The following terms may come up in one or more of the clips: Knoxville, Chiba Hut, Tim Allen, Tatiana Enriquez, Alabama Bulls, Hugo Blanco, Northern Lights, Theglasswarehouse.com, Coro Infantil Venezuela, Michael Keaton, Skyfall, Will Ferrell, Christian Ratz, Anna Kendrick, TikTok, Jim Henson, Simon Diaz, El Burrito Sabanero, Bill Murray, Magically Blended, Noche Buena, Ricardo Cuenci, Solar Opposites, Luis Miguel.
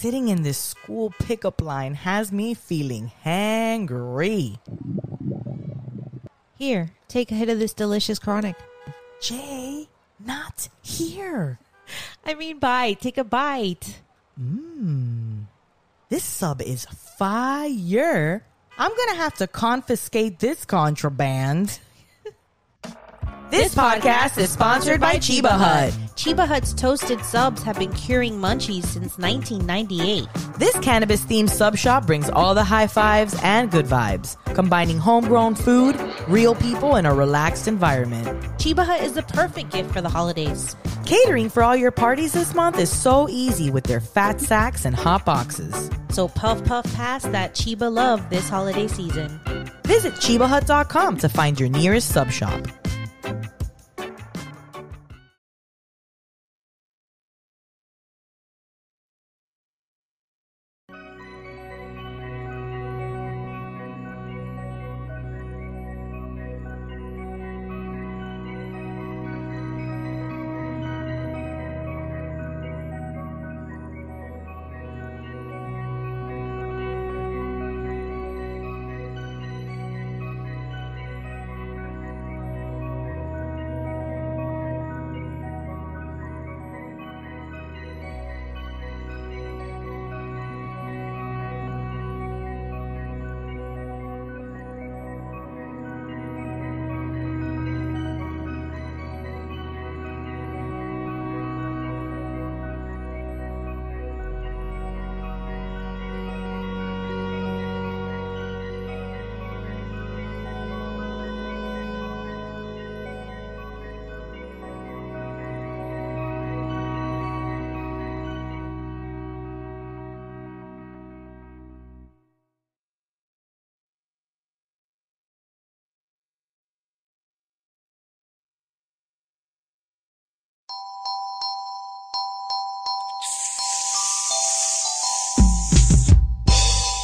sitting in this school pickup line has me feeling hangry. Here, take a hit of this delicious chronic. Jay, not here. I mean bite. Take a bite. Mmm. This sub is fire. I'm going to have to confiscate this contraband. This podcast is sponsored by Chiba Hut. Chiba Hut's toasted subs have been curing munchies since 1998. This cannabis-themed sub shop brings all the high fives and good vibes, combining homegrown food, real people, and a relaxed environment. Chiba Hut is the perfect gift for the holidays. Catering for all your parties this month is so easy with their fat sacks and hot boxes. So puff, puff, pass that Chiba love this holiday season. Visit ChibaHut.com to find your nearest sub shop.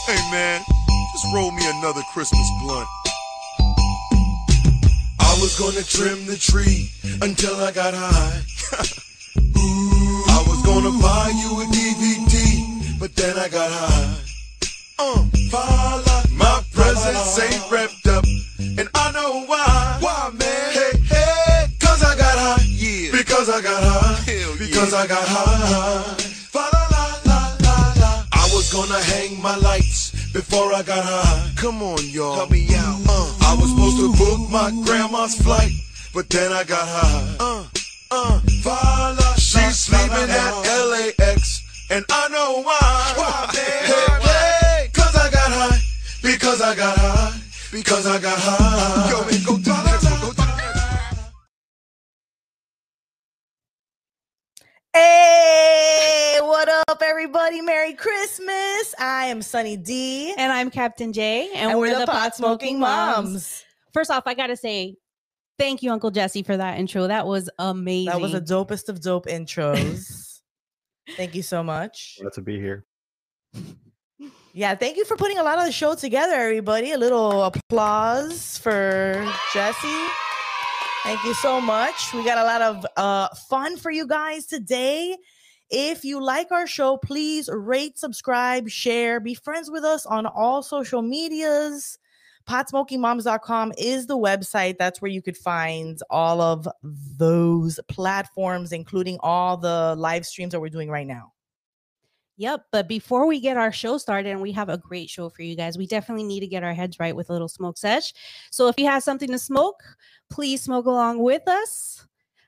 Hey man, just roll me another Christmas blunt. I was gonna trim the tree until I got high. Ooh, I was gonna buy you a DVD, but then I got high. My presents ain't wrapped up, and I know why. Why, man? Hey, hey, cause I got high. Yeah, because I got high. Hell because yeah. I got high. Gonna hang my lights before I got high. Come on, y'all. Help me out. I was supposed to book my grandma's flight, but then I got high. She's sleeping at LAX, and I know why. Why, hey, hey, cause I got high. Because I got high. Because I got high. Yo, man, go down. Hey, what up, everybody? Merry Christmas. I am Sunny D. And I'm Captain J. And we're the Potsmoking Moms. First off, I got to say thank you, Uncle Jesse, for that intro. That was amazing. That was the dopest of dope intros. Thank you so much. Glad to be here. Yeah, thank you for putting a lot of the show together, everybody. A little applause for Jesse. Thank you so much. We got a lot of fun for you guys today. If you like our show, please rate, subscribe, share, be friends with us on all social medias. Potsmokingmoms.com is the website. That's where you could find all of those platforms, including all the live streams that we're doing right now. Yep. But before we get our show started, and we have a great show for you guys, we definitely need to get our heads right with a little smoke sesh. So if you have something to smoke, please smoke along with us.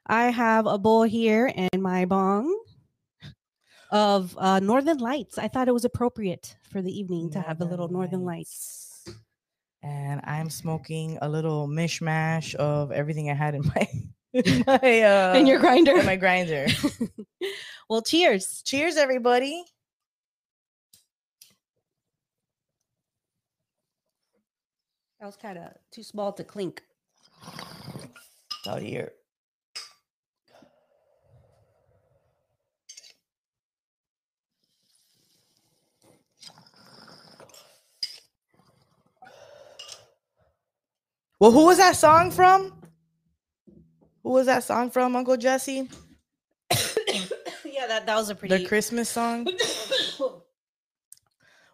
I have a bowl here and my bong of Northern Lights. I thought it was appropriate for the evening to have a little Northern Lights. And I'm smoking a little mishmash of everything I had in my in your grinder. In my grinder. Well, cheers. Cheers, everybody. That was kind of too small to clink. It's out here. Well, who was that song from? Who was that song from, Uncle Jesse? Yeah, that was a pretty... The Christmas song?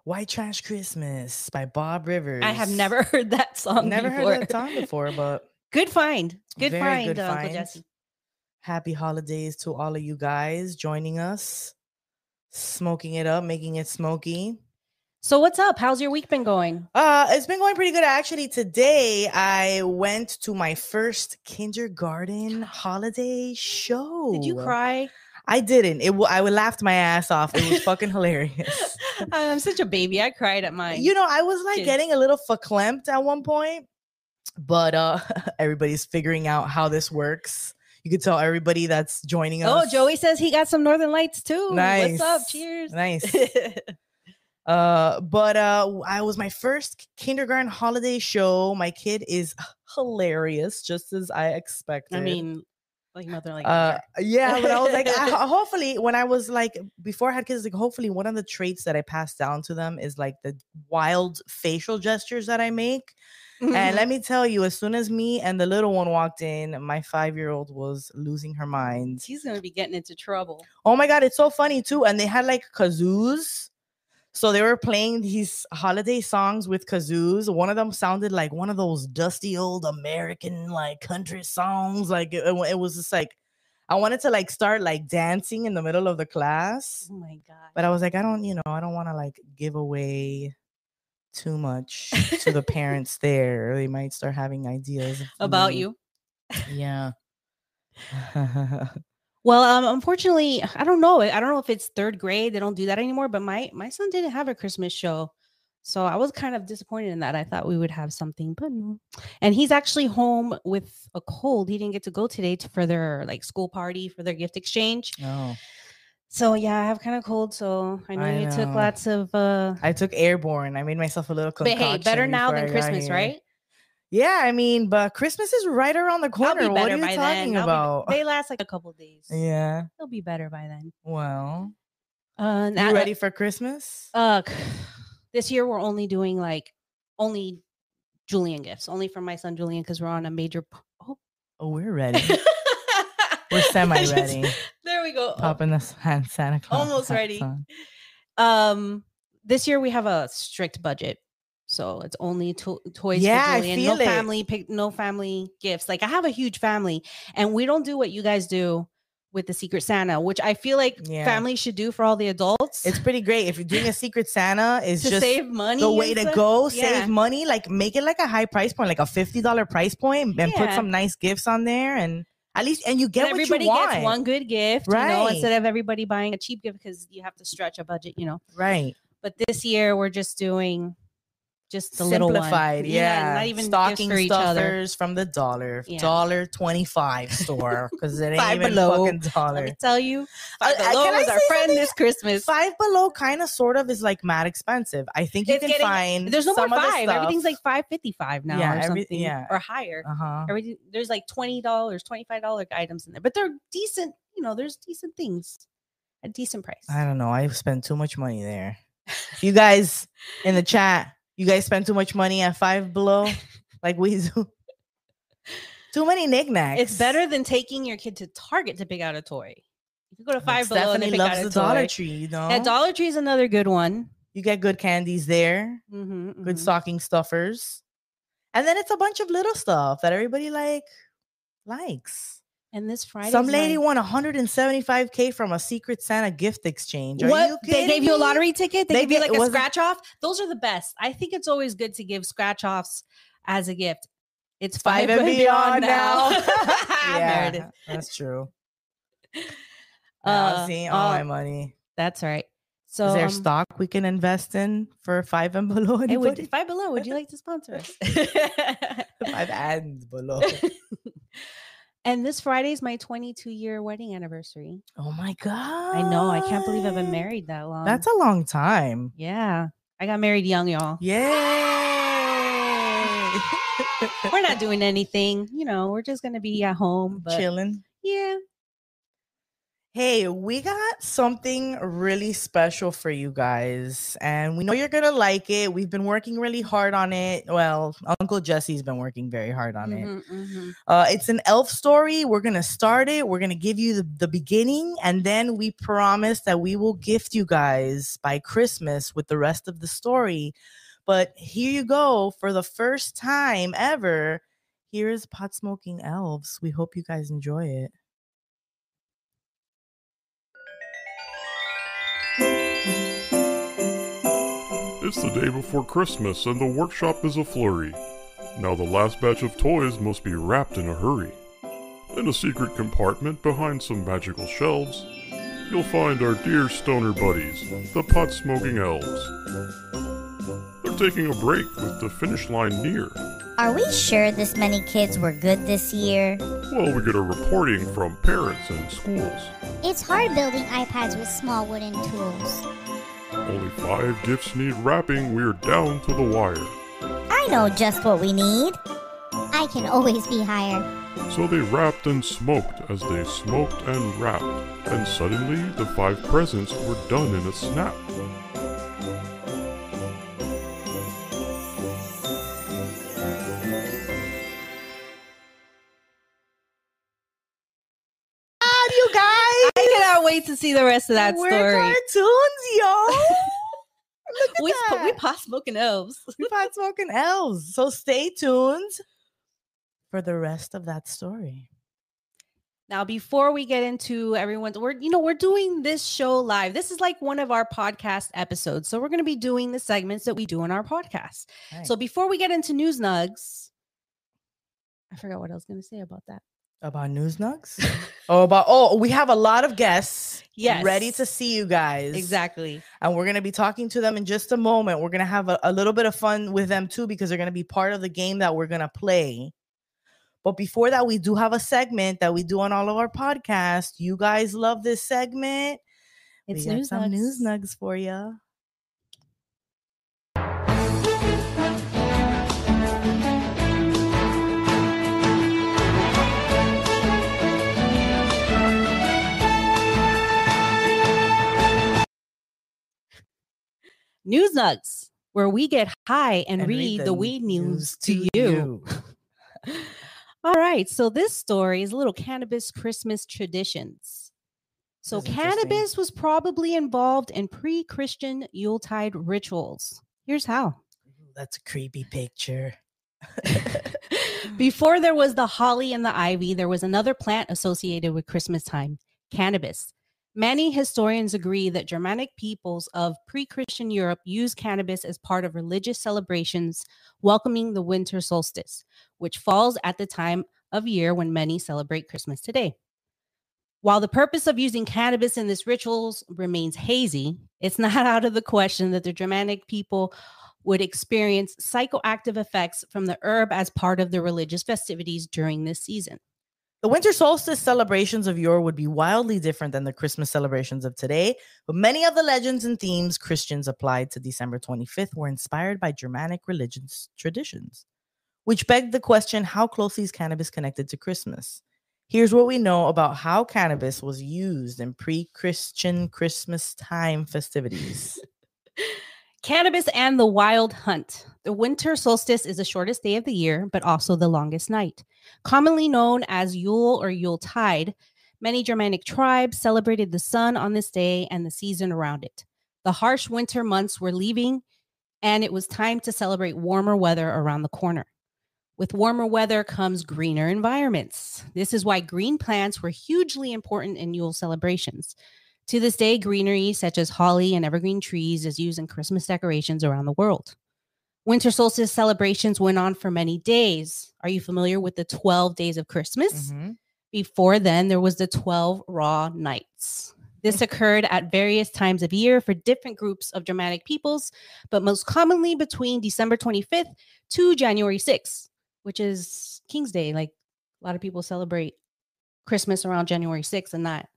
White Trash Christmas by Bob Rivers. I have never heard that song before, but good find. Good find. Jesse. Happy holidays to all of you guys joining us, smoking it up, making it smoky. So what's up? How's your week been going? It's been going pretty good. Actually, today I went to my first kindergarten holiday show. Did you cry? I didn't. I laughed my ass off. It was fucking hilarious. I'm such a baby. I cried at mine. You know, I was like getting a little verklempt at one point, but everybody's figuring out how this works. You could tell everybody that's joining us. Oh, Joey says he got some Northern Lights too. Nice. What's up? Cheers. Nice. I was my first kindergarten holiday show. My kid is hilarious, just as I expected. I mean, like nothing like that. Yeah, but I was like, hopefully, when I was like, before I had kids, like, hopefully one of the traits that I pass down to them is like the wild facial gestures that I make. Mm-hmm. And let me tell you, as soon as me and the little one walked in, my 5-year-old was losing her mind. She's going to be getting into trouble. Oh my God, it's so funny too. And they had like kazoos. So they were playing these holiday songs with kazoos. One of them sounded like one of those dusty old American like country songs. Like it was just like I wanted to like start like dancing in the middle of the class. Oh my God! But I was like, I don't want to like give away too much to the parents there. They might start having ideas about you. Yeah. Well, unfortunately, I don't know. I don't know if it's third grade. They don't do that anymore. But my son didn't have a Christmas show. So I was kind of disappointed in that. I thought we would have something, but no. And he's actually home with a cold. He didn't get to go today for their like school party for their gift exchange. Oh. So yeah, I have kind of cold. So I know. You took lots of I took airborne. I made myself a little concoction. But hey, better now than Christmas, right? Yeah, I mean, but Christmas is right around the corner. What are you talking about? They last like a couple of days. Yeah. They'll be better by then. Well, you ready for Christmas? This year we're only doing like Julian gifts, only for my son Julian, because we're on a major. Oh, we're ready. We're semi-ready. There we go. Popping the Santa Claus. Almost ready. On. This year we have a strict budget. So it's only toys for Julian. No family gifts. Like I have a huge family and we don't do what you guys do with the Secret Santa, which I feel like families should do for all the adults. It's pretty great. If you're doing a Secret Santa, it's just save money the way to go. Yeah. Save money. Like make it like a high price point, like a $50 price point, and put some nice gifts on there and at least, and you get what you want. Everybody gets one good gift, right? You know, instead of everybody buying a cheap gift because you have to stretch a budget, you know. Right. But this year we're just doing the simplified, little one. Yeah. Not even stocking for stuffers from the $1.25 store because it ain't $5 fucking dollar. Let me tell you, $5 was our friend this Christmas. $5 kind of sort of is like mad expensive. I think you can find. There's no more $5. Everything's like $5.55 now, or something, or higher. Uh-huh. Everything, there's like $20, $25 items in there, but they're decent. You know, there's decent things at a decent price. I don't know. I spent too much money there. You guys in the chat. You guys spend too much money at Five Below, like we do. Too many knickknacks. It's better than taking your kid to Target to pick out a toy. If you go to Five Below, and they pick out a toy. Dollar Tree, you know. Yeah, Dollar Tree is another good one. You get good candies there, good stocking stuffers, and then it's a bunch of little stuff that everybody likes. And this Friday, some lady won $175,000 from a Secret Santa gift exchange. They gave you a lottery ticket. They gave you like a scratch off. Those are the best. I think it's always good to give scratch offs as a gift. It's $5 and beyond now. Yeah, there it is. That's true. See, all my money. That's right. So is there stock we can invest in for Five and Below? Hey, Five Below, would you like to sponsor us? Five and Below. And this Friday is my 22-year wedding anniversary. Oh, my God. I know. I can't believe I've been married that long. That's a long time. Yeah. I got married young, y'all. Yay. We're not doing anything. You know, we're just going to be at home. Chilling. Yeah. Hey, we got something really special for you guys, and we know you're going to like it. We've been working really hard on it. Well, Uncle Jesse's been working very hard on it. It's an elf story. We're going to start it. We're going to give you the beginning, and then we promise that we will gift you guys by Christmas with the rest of the story. But here you go. For the first time ever, here is Pot Smoking Elves. We hope you guys enjoy it. It's the day before Christmas and the workshop is a flurry. Now the last batch of toys must be wrapped in a hurry. In a secret compartment behind some magical shelves, you'll find our dear stoner buddies, the pot-smoking elves. They're taking a break with the finish line near. Are we sure this many kids were good this year? Well, we get a reporting from parents and schools. It's hard building iPads with small wooden tools. Only 5 gifts need wrapping, we're down to the wire. I know just what we need. I can always be higher. So they wrapped and smoked as they smoked and wrapped, and suddenly the 5 presents were done in a snap. To see the rest of that story. Cartoons, yo. Look at that. We pot smoking elves. We pot smoking elves. So stay tuned for the rest of that story. Now, before we get into everyone's, we're doing this show live. This is like one of our podcast episodes, so we're going to be doing the segments that we do on our podcast. Right. So before we get into news nugs, I forgot what I was going to say about that. About news nugs? We have a lot of guests ready to see you guys. Exactly. And we're going to be talking to them in just a moment. We're going to have a little bit of fun with them too, because they're going to be part of the game that we're going to play. But before that, we do have a segment that we do on all of our podcasts. You guys love this segment. It's we got some news nugs for you. News Nugs, where we get high and read the weed news to you. All right. So this story is little cannabis Christmas traditions. So cannabis was probably involved in pre-Christian Yuletide rituals. Here's how. That's a creepy picture. Before there was the holly and the ivy, there was another plant associated with Christmas time, cannabis. Many historians agree that Germanic peoples of pre-Christian Europe used cannabis as part of religious celebrations welcoming the winter solstice, which falls at the time of year when many celebrate Christmas today. While the purpose of using cannabis in these rituals remains hazy, it's not out of the question that the Germanic people would experience psychoactive effects from the herb as part of their religious festivities during this season. The winter solstice celebrations of yore would be wildly different than the Christmas celebrations of today, but many of the legends and themes Christians applied to December 25th were inspired by Germanic religious traditions, which begged the question, how closely is cannabis connected to Christmas? Here's what we know about how cannabis was used in pre-Christian Christmas time festivities. Cannabis and the wild hunt. The winter solstice is the shortest day of the year, but also the longest night. Commonly known as Yule or Yuletide, many Germanic tribes celebrated the sun on this day and the season around it. The harsh winter months were leaving, and it was time to celebrate warmer weather around the corner. With warmer weather comes greener environments. This is why green plants were hugely important in Yule celebrations. To this day, greenery such as holly and evergreen trees is used in Christmas decorations around the world. Winter solstice celebrations went on for many days. Are you familiar with the 12 days of Christmas? Mm-hmm. Before then, there was the 12 raw nights. This occurred at various times of year for different groups of Germanic peoples, but most commonly between December 25th to January 6th, which is King's Day. Like a lot of people celebrate Christmas around January 6th and not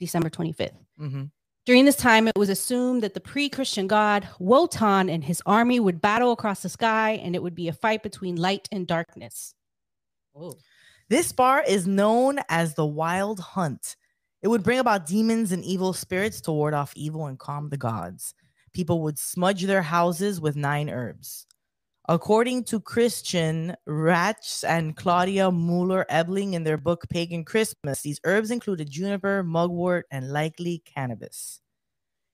December 25th. Mm-hmm. During this time, it was assumed that the pre-Christian god Wotan and his army would battle across the sky, and it would be a fight between light and darkness. Whoa. This bar is known as the Wild Hunt. It would bring about demons and evil spirits to ward off evil and calm the gods. People would smudge their houses with 9 herbs. According to Christian Ratz and Claudia Mueller-Ebling in their book Pagan Christmas, these herbs included juniper, mugwort, and likely cannabis.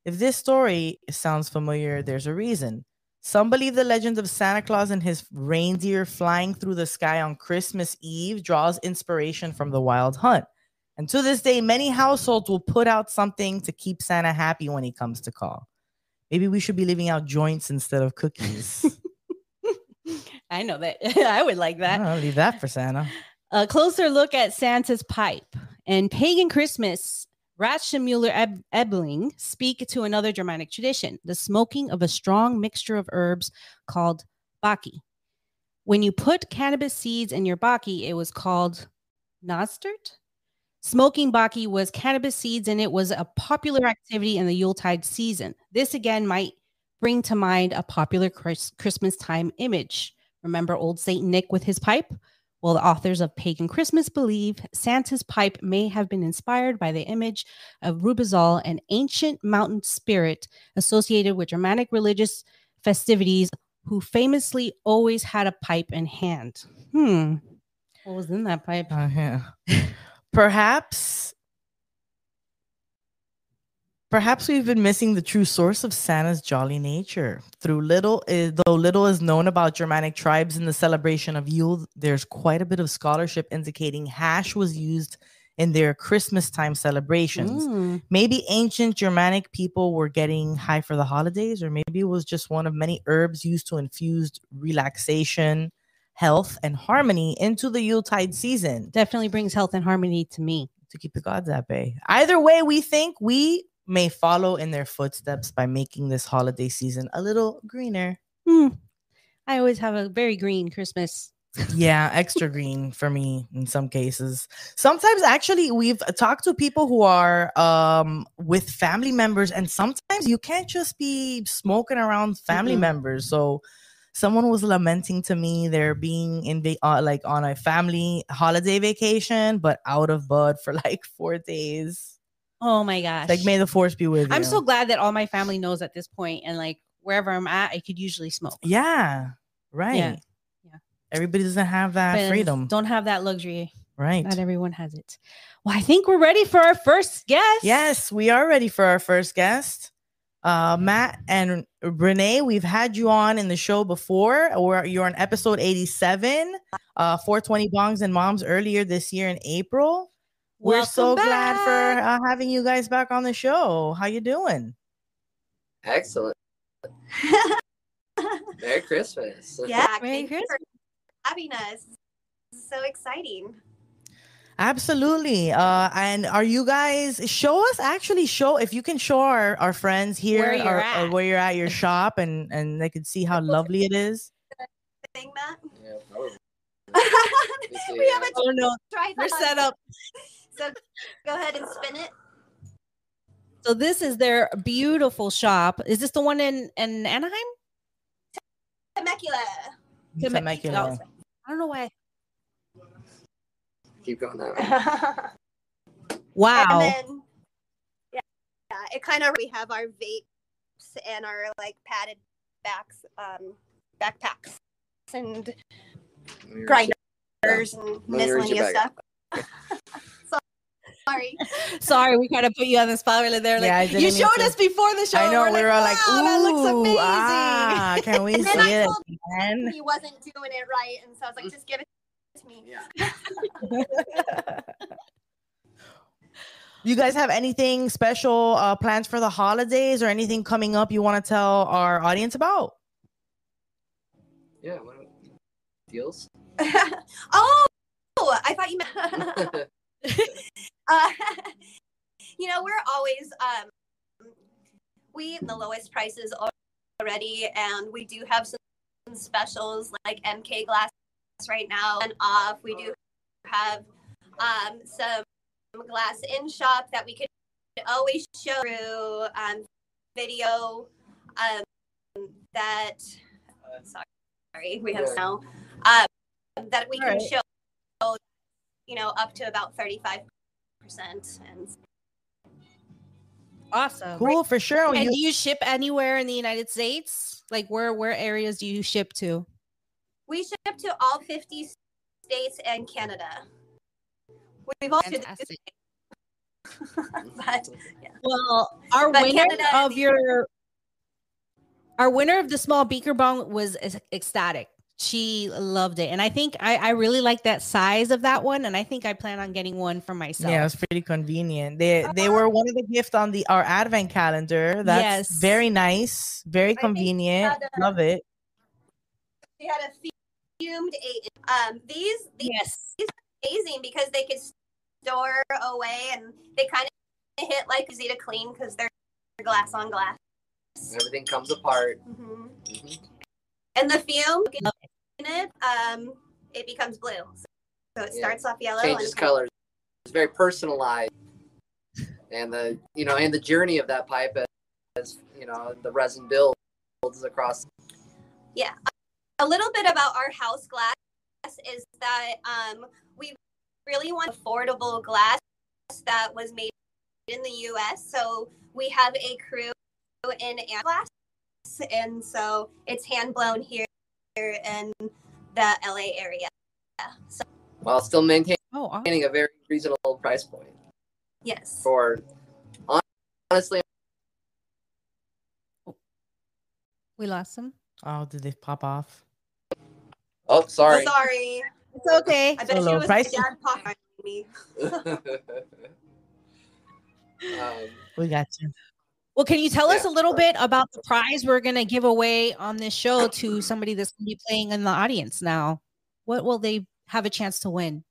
If this story sounds familiar, there's a reason. Some believe the legend of Santa Claus and his reindeer flying through the sky on Christmas Eve draws inspiration from the Wild Hunt. And to this day, many households will put out something to keep Santa happy when he comes to call. Maybe we should be leaving out joints instead of cookies. I know that. I would like that. I'll leave that for Santa. A closer look at Santa's pipe. In Pagan Christmas, Ratsch and Mueller-Ebling speak to another Germanic tradition, the smoking of a strong mixture of herbs called baki. When you put cannabis seeds in your baki, it was called nostert. Smoking baki was cannabis seeds, and it was a popular activity in the Yuletide season. This again might bring to mind a popular Christmas time image. Remember old Saint Nick with his pipe? Well, the authors of Pagan Christmas believe Santa's pipe may have been inspired by the image of Rubizal, an ancient mountain spirit associated with Germanic religious festivities, who famously always had a pipe in hand. What was in that pipe? Perhaps we've been missing the true source of Santa's jolly nature. Though little is known about Germanic tribes in the celebration of Yule, there's quite a bit of scholarship indicating hash was used in their Christmas time celebrations. Maybe ancient Germanic people were getting high for the holidays, or maybe it was just one of many herbs used to infuse relaxation, health, and harmony into the Yuletide season. Definitely brings health and harmony to me. To keep the gods at bay. Either way, we think we may follow in their footsteps by making this holiday season a little greener. I always have a very green Christmas. Yeah, extra green for me in some cases. Sometimes, actually, we've talked to people who are with family members, and sometimes you can't just be smoking around family members. So someone was lamenting to me they're being on a family holiday vacation, but out of bud for like 4 days. Oh my gosh. Like, may the force be with you. I'm so glad that all my family knows at this point, and like wherever I'm at, I could usually smoke. Yeah. Right. Yeah. Everybody doesn't have that freedom. Don't have that luxury. Right. Not everyone has it. Well, I think we're ready for our first guest. Yes, we are ready for our first guest. Matt and Renee, we've had you on in the show before, or you're on episode 87, 420 Bongs and Moms earlier this year in April. We're so glad for having you guys back on the show. How you doing? Excellent. Merry Christmas. Yeah, Merry Christmas. For having us. This is so exciting. Absolutely. And are you guys, show if you can show our friends here or where you're at your shop, and they can see how lovely it is. Saying that? Yeah, probably. We have a tripod. We're set up. So go ahead and spin it. So this is their beautiful shop. Is this the one in Anaheim? Temecula. I don't know why. Keep going that way. Wow. And then, it kind of, we have our vapes and our like padded backpacks and grinders and miscellaneous stuff. Sorry, we kind of put you on the spot right there. Like, yeah, you showed us before the show. I know, we were like, wow, that looks amazing. Can we see it? Then he wasn't doing it right, and so I was like, just give it to me. Yeah. You guys have anything special plans for the holidays, or anything coming up you want to tell our audience about? Yeah, deals. Oh, I thought you meant. We're always we have the lowest prices already, and we do have some specials like MK Glass right now and off. We do have some glass in shop that we could always show through video that. Sorry, we have now that we can show. Up to about 35%, and Awesome. Cool, right? For sure. And do you ship anywhere in the United States? Like where areas do you ship to? We ship to all 50 states and Canada. We've also but, yeah. Well, our winner of the small beaker bong was ecstatic. She loved it. And I think I really like that size of that one. And I think I plan on getting one for myself. Yeah, it's pretty convenient. They were one of the gifts on our advent calendar. That's very nice. Very convenient. Love it. They had a fumed 8. These are amazing because they could store away and they kind of hit like easy to clean because they're glass on glass. Everything comes apart. Mm-hmm. Mm-hmm. And the fume, it becomes blue. So it starts off yellow. Changes colors. It's very personalized. And the journey of that pipe as the resin builds across. Yeah. A little bit about our house glass is that we really want affordable glass that was made in the U.S. So we have a crew in glass. And so it's hand blown here in the LA area. So while still maintaining a very reasonable price point. Yes. For honestly, we lost him. Oh, did they pop off? Oh, sorry. Sorry, it's okay. I bet she was dad popping me. We got you. Well, can you tell us a little bit about the prize we're going to give away on this show to somebody that's going to be playing in the audience now? What will they have a chance to win?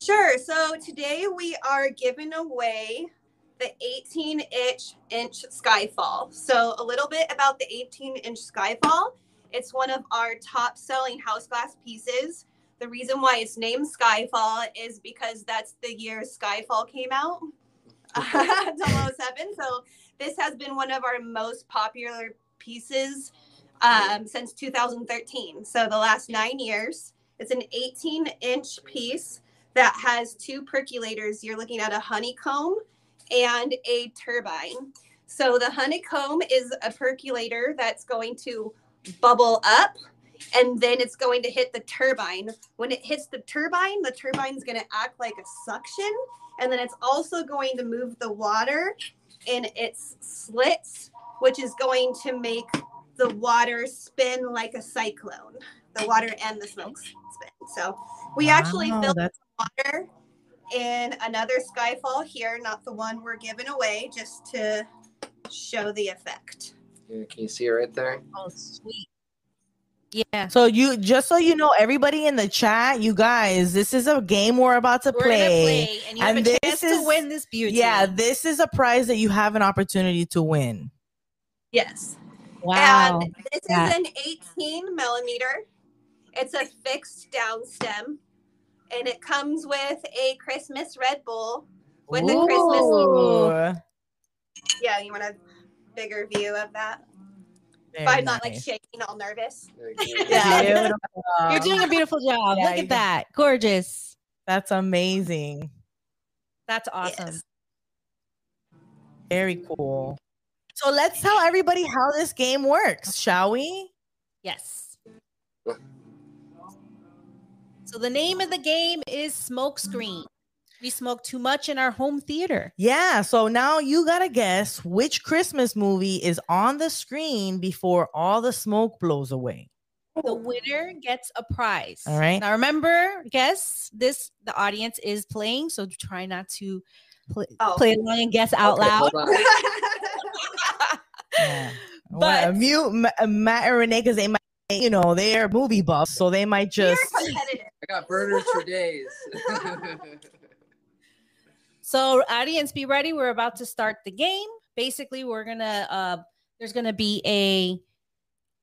Sure. So today we are giving away the 18-inch Skyfall. So a little bit about the 18-inch Skyfall. It's one of our top-selling house glass pieces. The reason why it's named Skyfall is because that's the year Skyfall came out. 007. So this has been one of our most popular pieces since 2013. So the last 9 years, it's an 18-inch piece that has 2 percolators. You're looking at a honeycomb and a turbine. So the honeycomb is a percolator that's going to bubble up, and then it's going to hit the turbine. When it hits the turbine's going to act like a suction. And then it's also going to move the water in its slits, which is going to make the water spin like a cyclone. The water and the smoke spin. So we actually filled the water in another Skyfall here, not the one we're giving away, just to show the effect. Yeah, can you see it right there? Oh, sweet. Yeah. So so you know, everybody in the chat, you guys, this is a game we're about to play. And you have a chance to win this beauty. Yeah, this is a prize that you have an opportunity to win. Yes. Wow. And this is an 18 millimeter. It's a fixed down stem. And it comes with a Christmas Red Bull. With the Christmas. Yeah, you want a bigger view of that? If I'm not like shaking, all nervous. Yeah. You're doing a beautiful job. Yeah, look at that. Gorgeous. That's amazing. That's awesome. Yes. Very cool. So let's tell everybody how this game works, shall we? Yes. So the name of the game is Smoke Screen. We smoke too much in our home theater. Yeah. So now you got to guess which Christmas movie is on the screen before all the smoke blows away. The winner gets a prize. All right. Now, remember, guess this. The audience is playing. So try not to play along and guess out loud. Yeah. But Matt and Renee, because they might, you know, they are movie buffs. So they might just. I got burners for days. So audience, be ready. We're about to start the game. Basically, we're going to, there's going to be a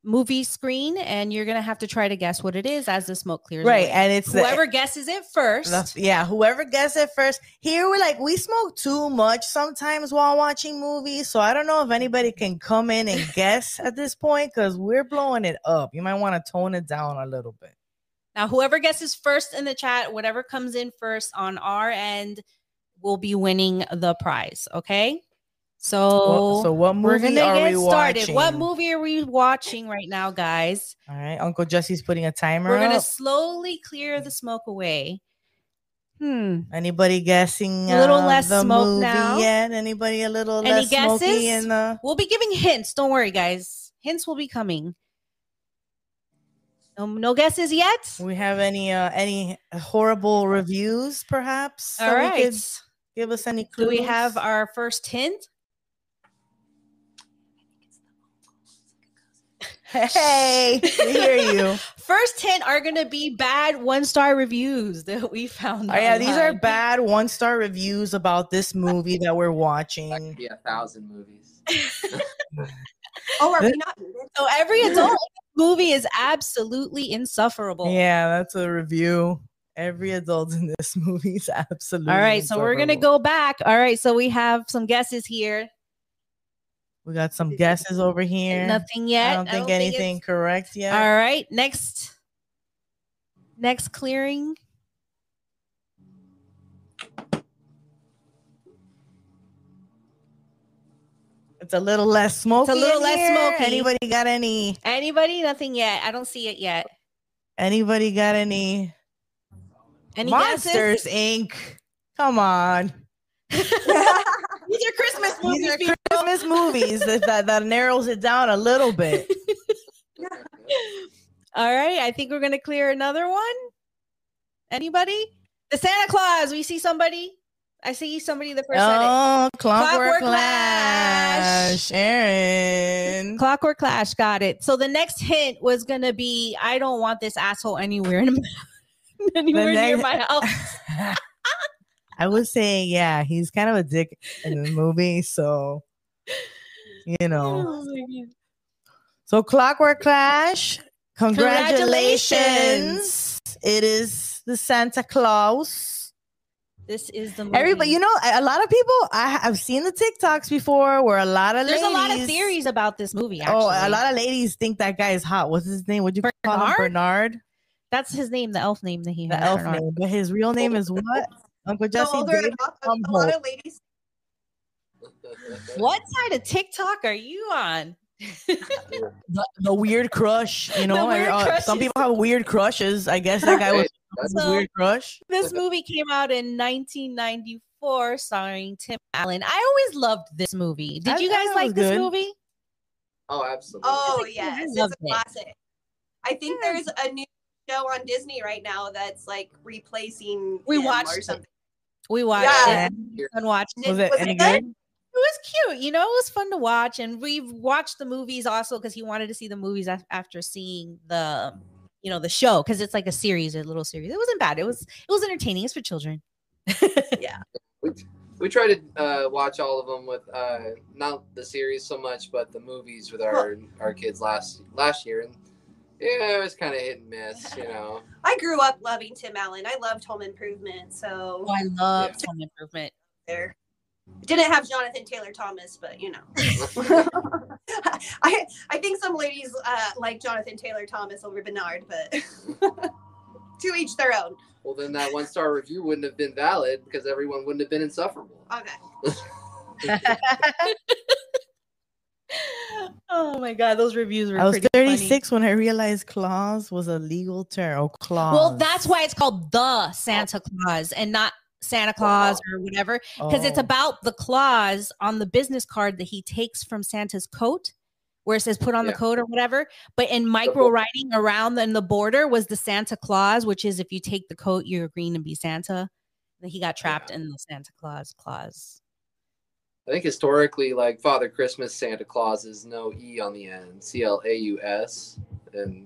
movie screen and you're going to have to try to guess what it is as the smoke clears. Right. Away. And it's whoever guesses it first. Yeah. Whoever guesses it first. Here we're like, we smoke too much sometimes while watching movies. So I don't know if anybody can come in and guess at this point because we're blowing it up. You might want to tone it down a little bit. Now, whoever guesses first in the chat, whatever comes in first on our end, will be winning the prize. Okay. So what movie are we watching? What movie are we watching right now, guys? All right, Uncle Jesse's putting a timer. We're gonna slowly clear the smoke away. Anybody guessing? A little less smoke now. Yet? Anybody a little less smoky? In the... We'll be giving hints. Don't worry, guys. Hints will be coming. No guesses yet. We have any horrible reviews, perhaps? All right. Give us any clues. Do we have our first hint? Hey, we hear you. First hint are going to be bad one-star reviews that we found. Oh, yeah, these are bad one-star reviews about this movie that we're watching. That could be 1,000 movies. Oh, are we not? So every adult movie is absolutely insufferable. Yeah, that's a review. Every adult in this movie is absolutely insufferable. All right, so we're going to go back. All right, so we have some guesses here. We got some guesses over here. Nothing yet. I don't think anything correct yet. All right. Next clearing. It's a little less smoky. It's a little less smoky. Anybody got any? Anybody? Nothing yet. I don't see it yet. Anybody got any? Any Monsters, guesses? Inc. Come on. These are Christmas movies. These are Christmas movies that narrows it down a little bit. All right. I think we're going to clear another one. Anybody? The Santa Claus. We see somebody. I see somebody the first time. Oh, Clockwork Clash. Aaron. Clockwork Clash. Got it. So the next hint was going to be, I don't want this asshole anywhere near my house. I would say, yeah, he's kind of a dick in the movie, so, you know. So, Clockwork Clash, congratulations. It is the Santa Claus. This is the movie. Everybody, you know, a lot of people, I've seen the TikToks before where a lot of ladies. There's a lot of theories about this movie, actually. Oh, a lot of ladies think that guy is hot. What's his name? Would you call him Bernard? That's his name, the elf name that he has. The elf name. But his real name is what? Uncle Jesse, a lot of ladies. What side of TikTok are you on? the weird crush, you know. Some people have weird crushes. I guess that guy was a weird crush. This movie came out in 1994, starring Tim Allen. I always loved this movie. Did you guys like this movie? Oh, absolutely. Oh, yes. It's a classic. I think there's a new show on Disney right now that's like replacing. We watched it. Was it good? It was cute. You know, it was fun to watch, and we've watched the movies also because he wanted to see the movies after seeing the, you know, the show because it's like a series, a little series. It wasn't bad. It was entertaining. It's for children. Yeah. We try to watch all of them with not the series so much, but the movies with our kids last year. And yeah, it was kind of hit and miss, you know. I grew up loving Tim Allen. I loved Home Improvement, so I loved Home Improvement. There, didn't have Jonathan Taylor Thomas, but you know, I think some ladies like Jonathan Taylor Thomas over Bernard, but to each their own. Well, then that one-star review wouldn't have been valid because everyone wouldn't have been insufferable. Okay. Oh my God, those reviews were. I was 36 funny. When I realized Claus was a legal term. Oh, Claus. Well, that's why it's called the Santa Claus and not Santa Claus or whatever, because it's about the clause on the business card that he takes from Santa's coat, where it says "put on the coat" or whatever. But in micro writing around the border was the Santa Claus, which is if you take the coat, you're green and be Santa. And he got trapped in the Santa Claus clause. I think historically, like Father Christmas, Santa Claus is no E on the end. C-L-A-U-S. And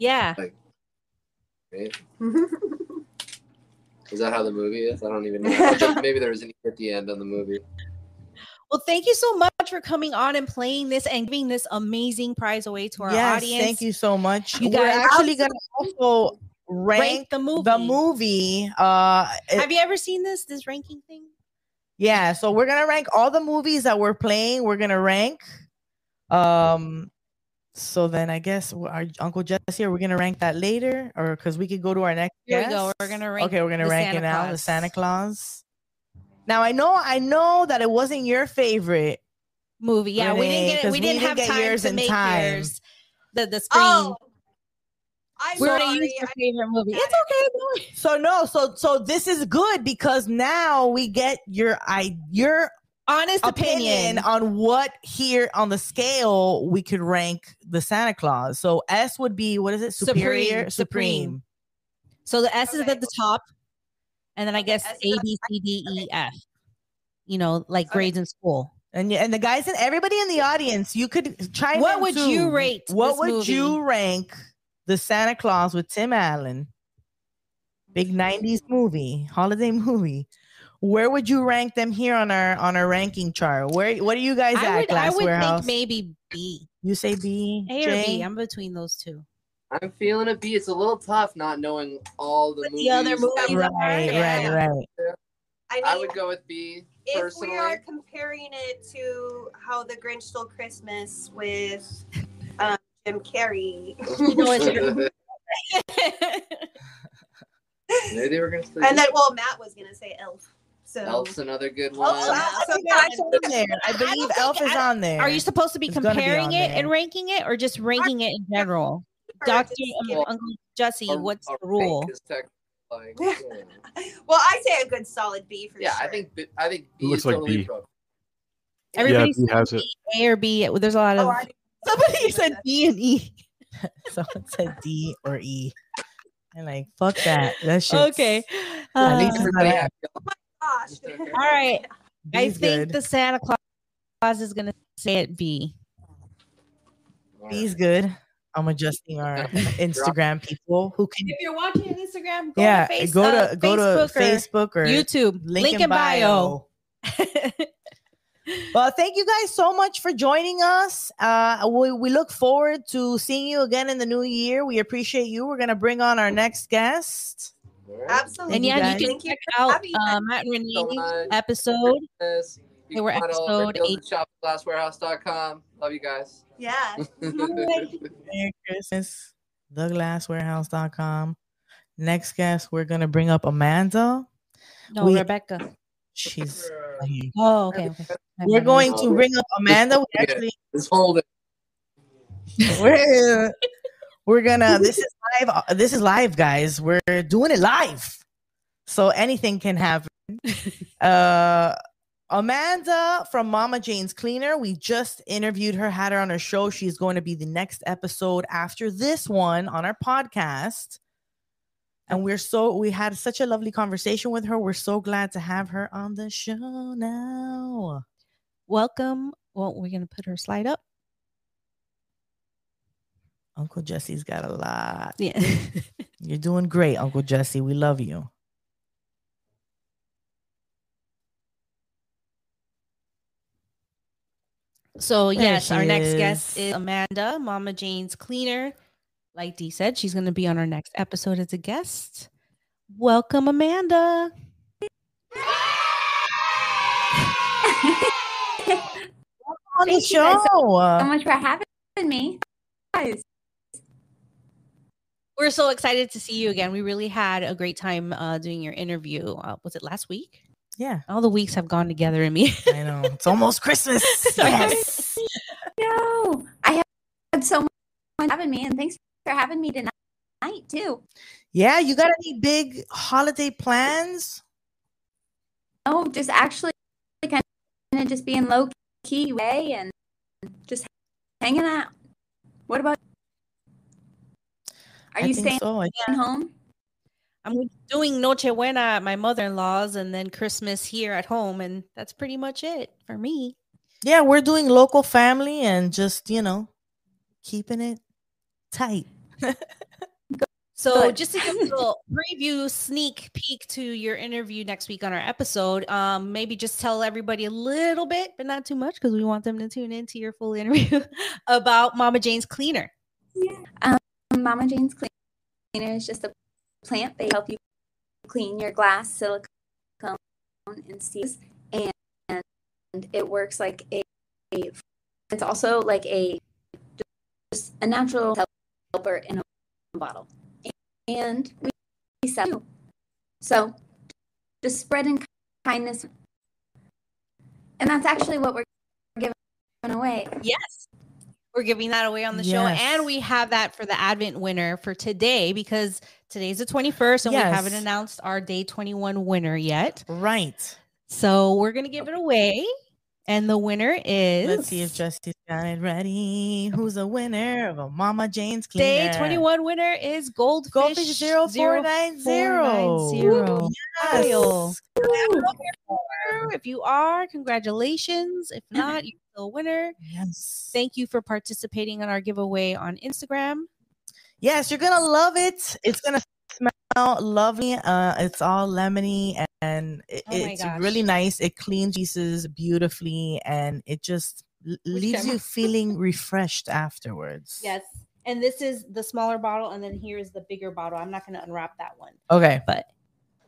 yeah. Like, right? Is that how the movie is? I don't even know. Maybe there was an E at the end on the movie. Well, thank you so much for coming on and playing this and giving this amazing prize away to our audience. Thank you so much. You guys actually got to also rank the movie. Have you ever seen this ranking thing? Yeah, so we're going to rank all the movies that we're playing. We're going to rank. So then I guess our Uncle Jesse, are we going to rank that later? Or because we could go to our next. Here we go. We're going to rank. Okay, we're going to rank it now, the Santa Claus. Now, I know that it wasn't your favorite, movie. Yeah, we didn't get it. We didn't have time to make yours. The screen. Oh, I'm sorry. We're using your favorite movie. It's okay. So no, so this is good because now we get your honest opinion on what here on the scale we could rank the Santa Claus. So S would be, what is it? Superior, supreme. So the S is at the top, and then I guess S A, B, C, D, E, F. You know, like grades in school. And the guys and everybody in the audience, you could chime in. What would you rate? What would you rank the Santa Claus with Tim Allen? Big 90s movie, holiday movie. Where would you rank them here on our ranking chart? What are you guys at, Glass Warehouse? I would think maybe B. You say B? A or B. I'm between those two. I'm feeling a B. It's a little tough not knowing all the movies. The other movies. Right. Yeah. I would go with B. If personally. We are comparing it to How the Grinch Stole Christmas with Jim Carrey, you know, it's they were gonna say and then, well, Matt was gonna say Elf. So Elf's another good one. Oh, I believe Elf is on there. Are you supposed to be comparing it and ranking it, or just ranking it in general? Dr. Uncle Jesse, what's the rule? Like, yeah. Well, I say a good solid B for sure. I think B looks like totally B. Everybody B has B, it. A or B. There's a lot of somebody said D and E. Someone said D or E. I'm like, fuck that. That shit. Okay. At least oh my gosh. Okay. All right. B's I think good. The Santa Claus is gonna say it B. Right. B's good. I'm adjusting our Instagram people who can. If you're watching on Instagram, go to Facebook or YouTube. Link in bio. Well, thank you guys so much for joining us. We look forward to seeing you again in the new year. We appreciate you. We're gonna bring on our next guest. Absolutely. And yeah, you can check out Matt and Renee's episode. They were episode 8. Theglasswarehouse.com. Love you guys. Yeah. Merry Christmas. Theglasswarehouse.com. Next guest, we're going to bring up Amanda. No, Rebecca. She's. Oh, okay. We're going to bring up Amanda. Just hold it. We're going to. This is live. This is live, guys. We're doing it live. So anything can happen. Amanda from Mama Jane's Cleaner. We just interviewed her, had her on our show. She's going to be the next episode after this one on our podcast. And we had such a lovely conversation with her. We're so glad to have her on the show now. Welcome. Well, we're going to put her slide up. Uncle Jesse's got a lot. Yeah. You're doing great, Uncle Jesse. We love you. So yes, our next guest is Amanda, Mama Jane's Cleaner. Like Dee said, she's going to be on our next episode as a guest. Welcome, Amanda. Welcome on the show. So much for having me. Guys. We're so excited to see you again. We really had a great time doing your interview. Was it last week? Yeah. All the weeks have gone together in me. I know. It's almost Christmas. Yes. No. I had so much fun having me, and thanks for having me tonight too. Yeah. You got any big holiday plans? Oh, just actually kind of just being low key way and just hanging out. What about you? Are you staying home? I'm doing Noche Buena at my mother-in-law's and then Christmas here at home. And that's pretty much it for me. Yeah, we're doing local family and just, you know, keeping it tight. So just to give a little preview, sneak peek to your interview next week on our episode, maybe just tell everybody a little bit, but not too much because we want them to tune into your full interview about Mama Jane's Cleaner. Yeah. Mama Jane's Cleaner is just a plant. They help you clean your glass, silicone, and steel, and it works like a it's also like a just a natural helper in a bottle, and we sell. So just spreading kindness, and that's actually what we're giving away. Yes. We're giving that away on the show. And we have that for the Advent winner for today, because today's the 21st and we haven't announced our day 21 winner yet. Right. So we're going to give it away. And the winner is... Let's see if Justy's got it ready. Who's the winner of a Mama Jane's cleaner? Day 21 winner is Goldfish, 0490. 0490. Yes. If you are, congratulations. If not, you're still a winner. Yes. Thank you for participating in our giveaway on Instagram. Yes, you're gonna love it. It's gonna smell lovely. It's all lemony and it's really nice. It cleans pieces beautifully and it just leaves you feeling refreshed afterwards. Yes. And this is the smaller bottle, and then here is the bigger bottle. I'm not gonna unwrap that one. Okay. But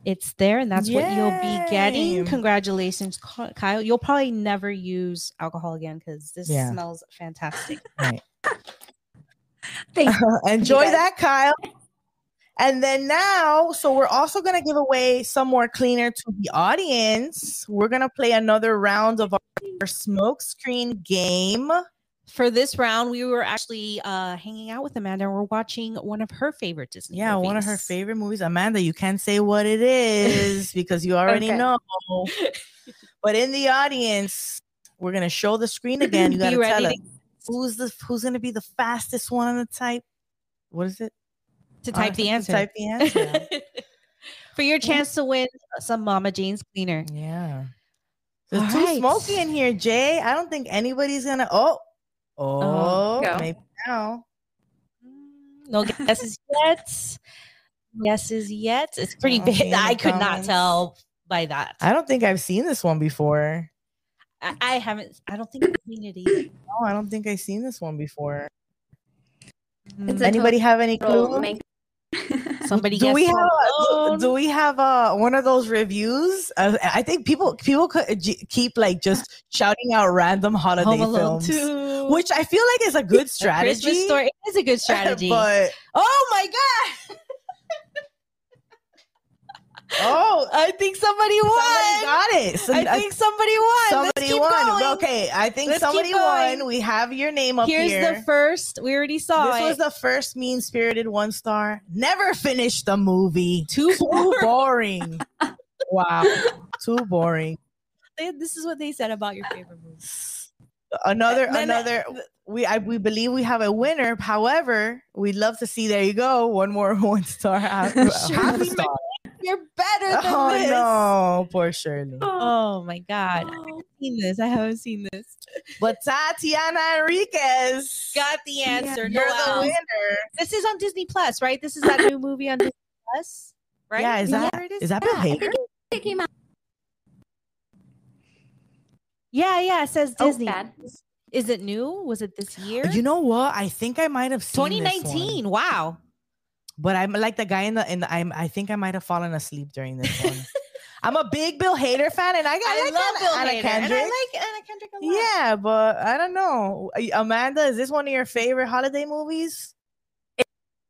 it's there, and that's what you'll be getting. Congratulations, Kyle. You'll probably never use alcohol again because this smells fantastic. Right. Thank you. Enjoy that, Kyle. And then now, so we're also going to give away some more cleaner to the audience. We're going to play another round of our smoke screen game. For this round, we were actually hanging out with Amanda, and we're watching one of her favorite Disney movies. Yeah, one of her favorite movies. Amanda, you can't say what it is because you already know. But in the audience, we're going to show the screen again. You got to tell us who's going to be the fastest one to type. What is it? To type the answer. Type the answer. For your chance to win some Mama Jane's cleaner. Yeah. There's too smoky in here, Jay. I don't think anybody's going to... Oh, maybe now. No guesses yet. Guesses yet. It's pretty big. I could not tell by that. I don't think I've seen this one before. I haven't. I don't think I've seen it either. No, I don't think I've seen this one before. Does anybody have any clue? Somebody guess. Do we have one of those reviews? I think people could keep like just shouting out random holiday films. Too. Which I feel like is a good strategy. It is a good strategy. But oh my god! Oh, I think somebody won. Somebody got it. I think somebody won. Somebody won. Going. Okay, I think somebody won. We have your name up here. Here's the first. We already saw it. This was the first mean-spirited one star. Never finished the movie. Too boring. Wow. Too boring. This is what they said about your favorite movie. Another. We believe we have a winner. However, we'd love to see. There you go. One more one star. Half star. You're better than this. Oh, no. Poor Shirley. Oh, my God. Oh. I haven't seen this. But Tatiana Enriquez got the answer. Yeah, you're the winner. This is on Disney Plus, right? This is that new movie on Disney Plus, right? Yeah, is that Bill Hader? I think it came out. Yeah, it says Disney. Bad. Is it new? Was it this year? You know what? I think I might have seen 2019. Wow. But I'm like the guy I think I might have fallen asleep during this one. I'm a big Bill Hader fan, and I love Anna Kendrick. And I like Anna Kendrick a lot. Yeah, but I don't know. Amanda, is this one of your favorite holiday movies?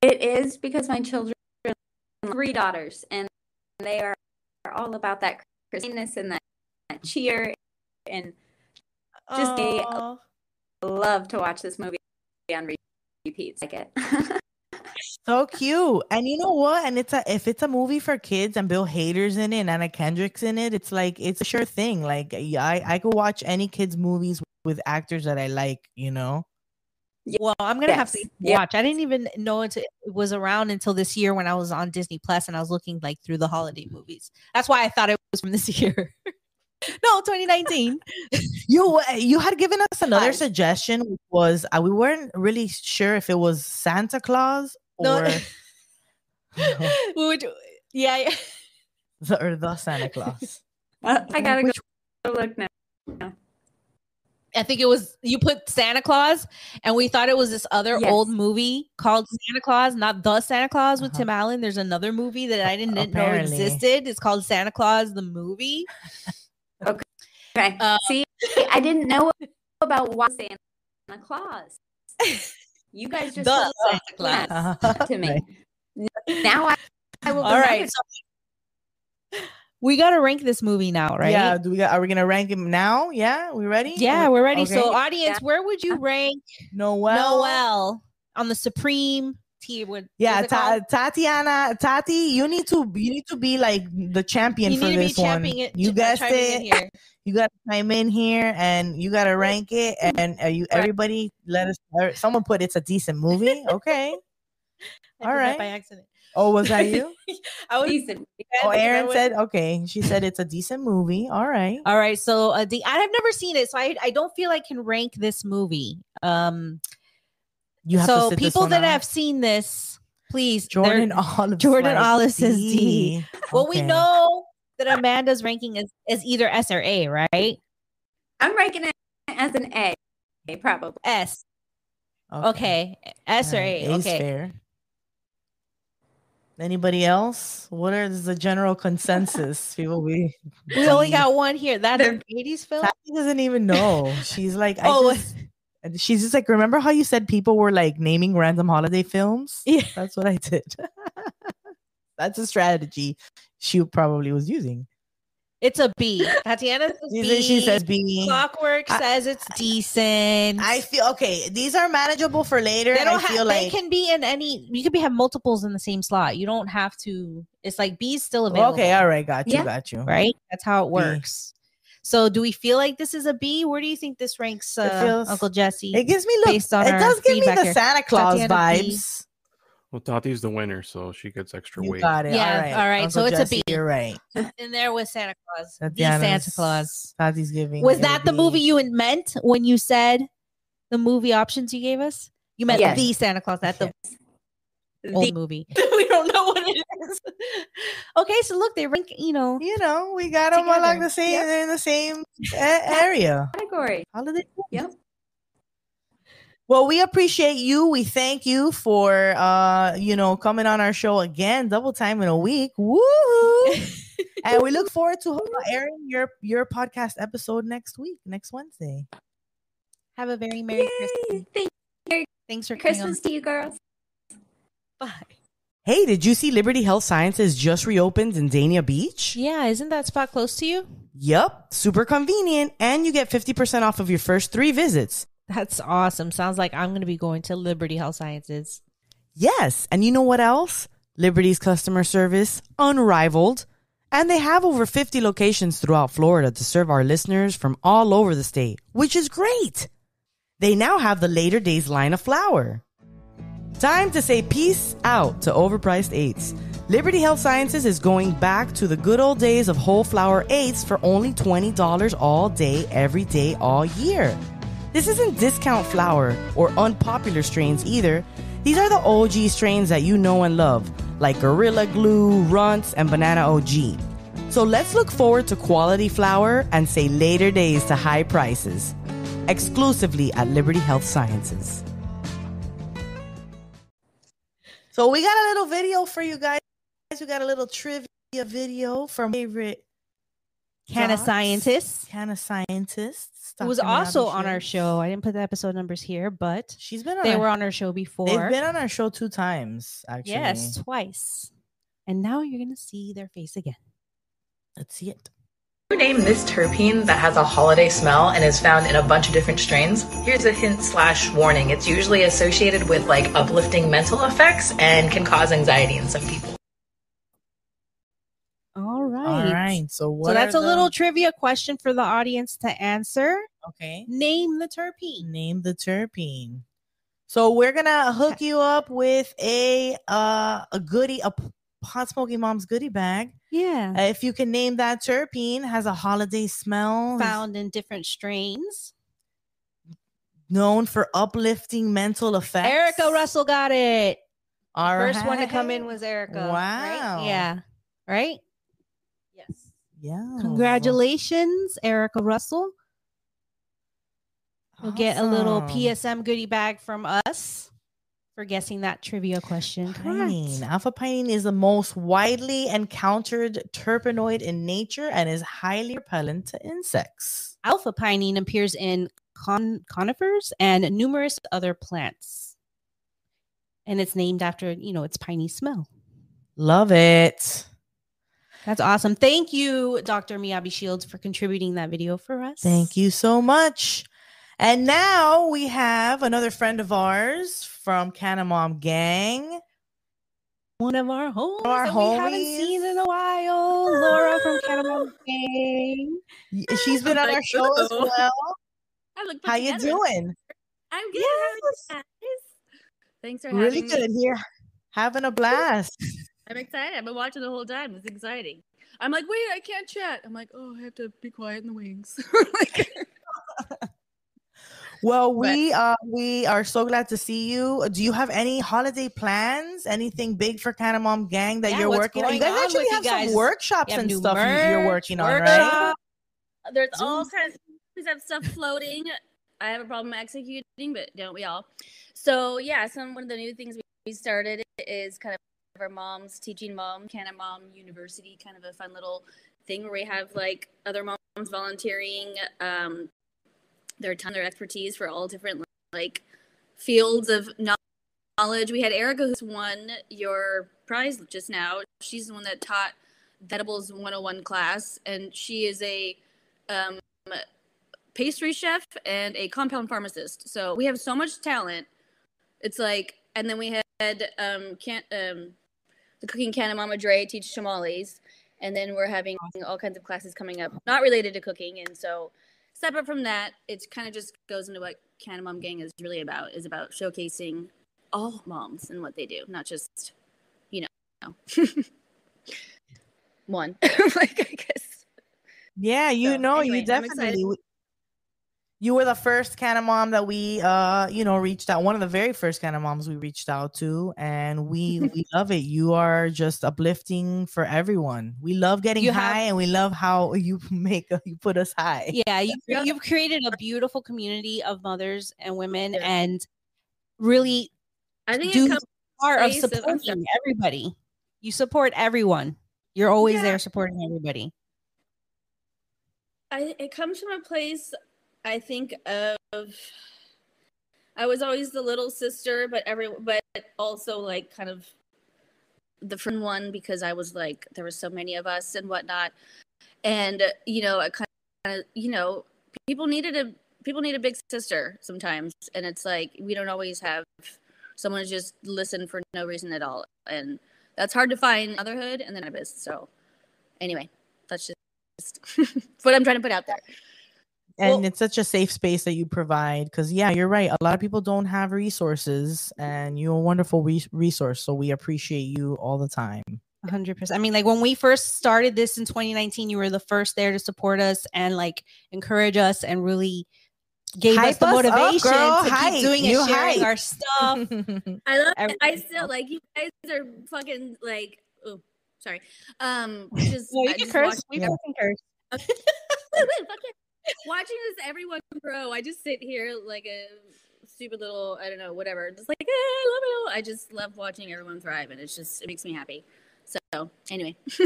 It is, because my children have 3 daughters, and they are all about that Christmas and that cheer, and just they love to watch this movie on repeats. I get. So cute. And you know what? And if it's a movie for kids and Bill Hader's in it and Anna Kendrick's in it, it's like it's a sure thing. Like I could watch any kids' movies with actors that I like, you know? Well, I'm going to have to watch. I didn't even know it was around until this year when I was on Disney Plus and I was looking like through the holiday movies. That's why I thought it was from this year. No, 2019. You had given us another suggestion, which was we weren't really sure if it was Santa Claus or the Santa Claus. I gotta go look now. I think it was you put Santa Claus, and we thought it was this other old movie called Santa Claus, not The Santa Claus with Tim Allen. There's another movie that I didn't know existed. It's called Santa Claus the Movie. Okay. See, I didn't know about why Santa Claus. You guys just love Santa Claus to me. Right. Now I will. All right. We got to rank this movie now, right? Yeah. Are we going to rank him now? Yeah. We ready? Yeah, we're ready. Okay. So audience, where would you rank Noelle on the Supreme tier? Tatiana, Tati, you need to be like the champion for this one. You guessed it. You got to chime in here and you got to rank it. And everybody let us, someone put it's a decent movie. Okay. All right. By accident. Oh, was that you? I was decent. Oh, Erin said, okay. She said it's a decent movie. All right. All right. So I have never seen it, so I don't feel I can rank this movie. You have so to people that out. Have seen this, please. Jordan Olive says D. Well, okay. We know that Amanda's ranking is either S or A, right? I'm ranking it as an A, probably. S. Okay. S or A. A's okay. Fair. Anybody else? What is the general consensus? People we only got one here. That's an 80s film. Tati doesn't even know. She's like, she's just like, remember how you said people were like naming random holiday films? Yeah, that's what I did. That's a strategy she probably was using. It's a B. Tatiana says B. She says B. Clockwork says it's decent. I feel okay. These are manageable for later. They don't they can be in any. You could have multiples in the same slot. You don't have to. It's like B is still available. Okay. All right. Got you. Right. That's how it works. B. So, do we feel like this is a B? Where do you think this ranks, Uncle Jesse? It gives me the Santa Claus Tatiana vibes. B. Well, Tati's the winner, so she gets extra weight. Got it. Yeah. All right. Uncle so it's Jesse, a B. You're right. And there was Santa Claus. Tatiana's, the Santa Claus. Tati's giving. Was that the movie you meant when you said the movie options you gave us? You meant the Santa Claus, not the old movie. We don't know what it is. Okay, so look, they rank. You know, we got them all like the same. Yep. They're in the same area category. Holiday. Yep. Well, we appreciate you. We thank you for, coming on our show again, double time in a week. Woo! And we look forward to airing your podcast episode next week, next Wednesday. Have a very Merry Christmas. Thanks for Christmas to you girls. Bye. Hey, did you see Liberty Health Sciences just reopened in Dania Beach? Yeah, isn't that spot close to you? Yep, super convenient. And you get 50% off of your first 3 visits. That's awesome. Sounds like I'm going to be going to Liberty Health Sciences. Yes. And you know what else? Liberty's customer service, unrivaled. And they have over 50 locations throughout Florida to serve our listeners from all over the state, which is great. They now have the Later Days line of flour. Time to say peace out to overpriced eights. Liberty Health Sciences is going back to the good old days of whole flour eights for only $20 all day, every day, all year. This isn't discount flour or unpopular strains either. These are the OG strains that you know and love, like Gorilla Glue, Runts, and Banana OG. So let's look forward to quality flour and say later days to high prices. Exclusively at Liberty Health Sciences. So we got a little video for you guys. We got a little trivia video from favorite Canna Scientist. Canna Scientist. Who was also on our show. I didn't put the episode numbers here, but they were on our show before. They've been on our show 2 times, actually. Yes, twice. And now you're going to see their face again. Let's see it. Who named this terpene that has a holiday smell and is found in a bunch of different strains? Here's a hint/warning. It's usually associated with like uplifting mental effects and can cause anxiety in some people. All right. So that's a little trivia question for the audience to answer. Okay. Name the terpene. So we're gonna hook you up with a goodie, a Hot Smoking Mom's goodie bag. Yeah. If you can name that terpene, has a holiday smell, found in different strains, known for uplifting mental effects. Erica Russell got it. All right. First one to come in was Erica. Wow. Right? Yeah. Right. Yeah. Congratulations, Erica Russell. Awesome. We'll get a little PSM goodie bag from us for guessing that trivia question. Pine. Alpha pinene is the most widely encountered terpenoid in nature and is highly repellent to insects. Alpha pinene appears in conifers and numerous other plants. And it's named after, its piney smell. Love it. That's awesome. Thank you, Dr. Miyabi Shields, for contributing that video for us. Thank you so much. And now we have another friend of ours from Canna Mom Gang. One of our homes that we haven't seen in a while. Laura from Canna Mom Gang. She's been on our show as well. How you doing? I'm good. Yes. How are you guys? Thanks for having me. Really good here. Having a blast. I'm excited. I've been watching the whole time. It's exciting. I'm like, wait, I can't chat. I'm like, oh, I have to be quiet in the wings. Well, we are so glad to see you. Do you have any holiday plans? Anything big for Canna Mom Gang that you're working on? You guys actually have some workshops and stuff you're working on, right? There's all kinds of things. I have stuff floating. I have a problem executing, but don't we all? So yeah, one of the new things we started is kind of our moms teaching mom, Canna Mom University, kind of a fun little thing where we have like other moms volunteering. Their ton of expertise for all different like fields of knowledge. We had Erica, who's won your prize just now. She's the one that taught the Edibles 101 class, and she is a pastry chef and a compound pharmacist. So we have so much talent. It's like, and then we had the cooking Canna Mama Dre teach tamales, and then we're having all kinds of classes coming up, not related to cooking, and so. Separate from that, it kind of just goes into what Canna Mom Gang is really about, is about showcasing all moms and what they do, not just, you know, one, like, I guess. Yeah, you definitely, you were the first Canna Mom that we, reached out, one of the very first Canna Moms we reached out to, and we love it. You are just uplifting for everyone. We love getting high, and we love how you put us high. Yeah, you've created a beautiful community of mothers and women, and really, I think it's part of supporting everybody. You support everyone. You're always there supporting everybody. It comes from a place. I think I was always the little sister, but also like kind of the friend one, because I was like, there were so many of us and whatnot. And, I kind of, people need a big sister sometimes. And it's like, we don't always have someone who's just listen for no reason at all. And that's hard to find motherhood and then cannabis. So anyway, that's just what I'm trying to put out there. And it's such a safe space that you provide, because, yeah, you're right. A lot of people don't have resources, and you're a wonderful resource. So we appreciate you all the time. 100%. I mean, like when we first started this in 2019, you were the first there to support us and like encourage us and really gave us the motivation to keep doing and sharing our stuff. I love it. I still like you guys are fucking like, oh, sorry. You can curse. We both can curse. Fuck yeah. Watching this, everyone grow. I just sit here like a stupid little, I don't know, whatever. Just like, I love it. I just love watching everyone thrive, and it makes me happy. So anyway, I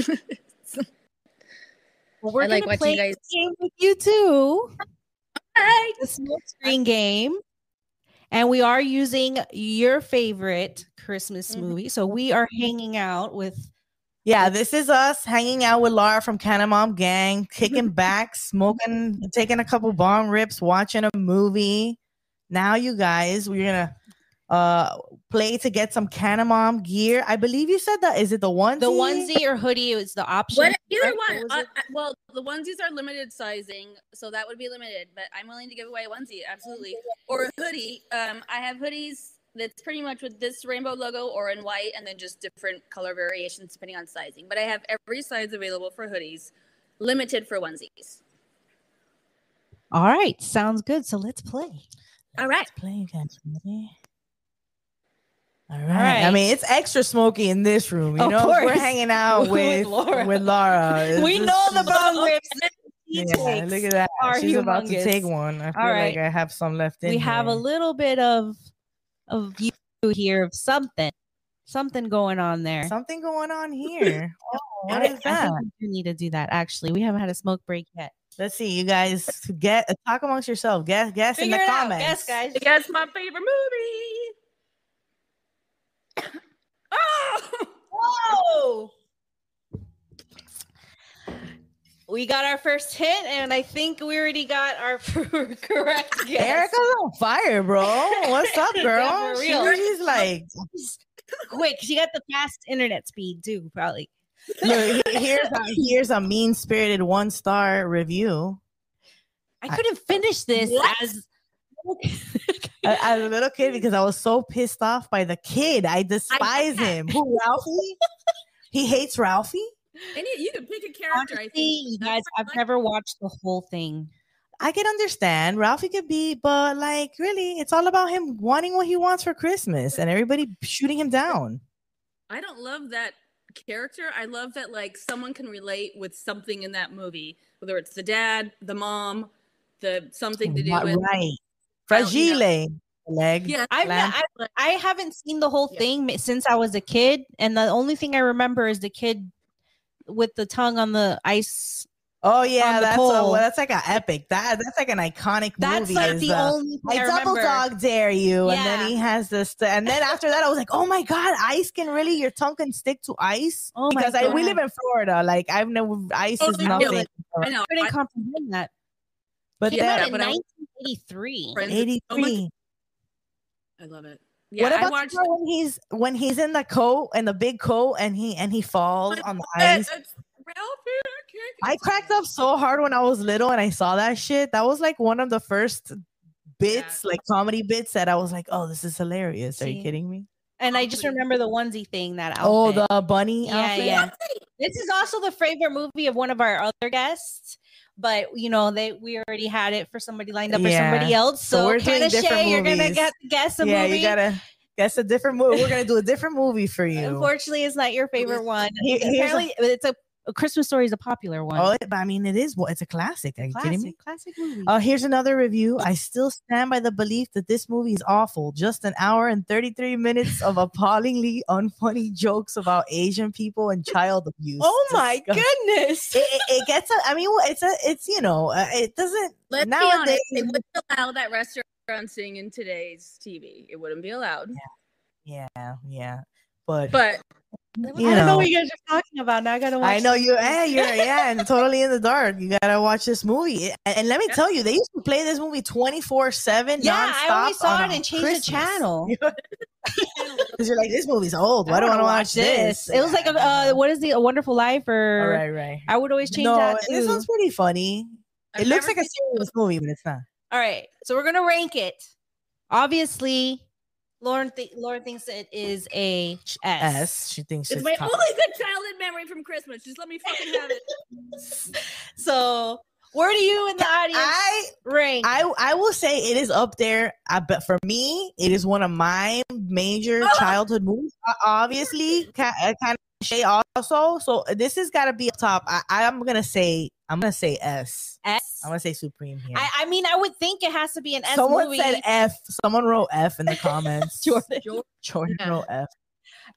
like watching you guys game with you too. Hi. The small screen game, and we are using your favorite Christmas movie. So we are hanging out with. Yeah, this is us hanging out with Laura from Canna Mom Gang, kicking back, smoking, taking a couple bomb rips, watching a movie. Now, you guys, we're going to play to get some Canna Mom gear. I believe you said that. Is it the onesie? The onesie or hoodie is the option. Either one. Well, the onesies are limited sizing, so that would be limited. But I'm willing to give away a onesie, absolutely. Or a hoodie. I have hoodies. That's pretty much with this rainbow logo or in white, and then just different color variations depending on sizing. But I have every size available for hoodies, limited for onesies. All right. Sounds good. So let's play. All right. Let's play, you guys. Ready? All right. I mean, it's extra smoky in this room. You know, we're hanging out with Laura. We know the bomb rips. Yeah, look at that. She's about to take one. I feel like I have some left in here. We have a little bit of you here, of something going on there. Something going on here. Oh, what is that? You need to do that. Actually, we haven't had a smoke break yet. Let's see, you guys talk amongst yourself. Guess in the comments. Guess, guys. Guess my favorite movie. Oh, whoa! We got our first hit, and I think we already got our correct guess. Erica's on fire, bro. What's up, girl? She's like... Quick, she got the fast internet speed, too, probably. Look, here's a mean-spirited one-star review. I couldn't finish this as... As a little kid, because I was so pissed off by the kid. I despise him. Who, Ralphie? He hates Ralphie? And you can pick a character. Honestly, I think you guys, I've never watched the whole thing. I can understand Ralphie could be, but like, really, it's all about him wanting what he wants for Christmas and everybody shooting him down. I don't love that character. I love that like someone can relate with something in that movie, whether it's the dad, the mom, the something to do with fragile. Leg. Yeah, I haven't seen the whole thing since I was a kid, and the only thing I remember is the kid with the tongue on the ice. Oh yeah, that's like an epic. That's like an iconic movie. That's like the only thing I double dog dare you, and then he has this, and then after that I was like, oh my god, ice can really your tongue can stick to ice. Oh my god, because we live in Florida, like I've never ice is nothing. I know, I couldn't comprehend that. But that in 1983, 83. I love it. Yeah, what about when he's in the coat and the big coat and he falls on the ice? I cracked up so hard when I was little and I saw that shit. That was like one of the first bits, like comedy bits that I was like, "Oh, this is hilarious." Are you kidding me? And I just remember the onesie thing that outfit. Oh, the bunny outfit. Yeah. This is also the favorite movie of one of our other guests. But you know we already had it for somebody lined up for somebody else. So Canna Shay, you're gonna guess a movie. Yeah, you gotta guess a different movie. We're gonna do a different movie for you. Unfortunately, it's not your favorite one. Apparently, it's a Christmas Story is a popular one. Oh, I mean, it's a classic. Are you kidding me? Classic movie. Oh, here's another review. I still stand by the belief that this movie is awful. Just an hour and 33 minutes of appallingly unfunny jokes about Asian people and child abuse. Oh my goodness! It gets. I mean, it's you know, it doesn't. Let's nowadays, be honest. It wouldn't allow that restaurant singing in today's TV. It wouldn't be allowed. Yeah. But. I don't know what you guys are talking about. Now I gotta watch. I know you're totally in the dark. You gotta watch this movie. And let me tell you, they used to play this movie 24/7. Yeah, nonstop. I always saw it and changed the channel. Because you're like, this movie's old. Why do I want to watch this? It was like what is A Wonderful Life? Or right. I would always change that. Too. This one's pretty funny. It looks like a serious movie, but it's not. All right, so we're gonna rank it. Obviously. Lauren thinks it is a S. She thinks it's my only good childhood memory from Christmas. Just let me fucking have it. So, where do you in the audience rank? I will say it is up there. But for me, it is one of my major childhood movies. Obviously, kind of Shay also. So this has got to be up top. I'm gonna say S. S. I'm gonna say Supreme here. I mean, I would think it has to be an S. Someone movie. Said F. Someone wrote F in the comments. Jordan wrote F.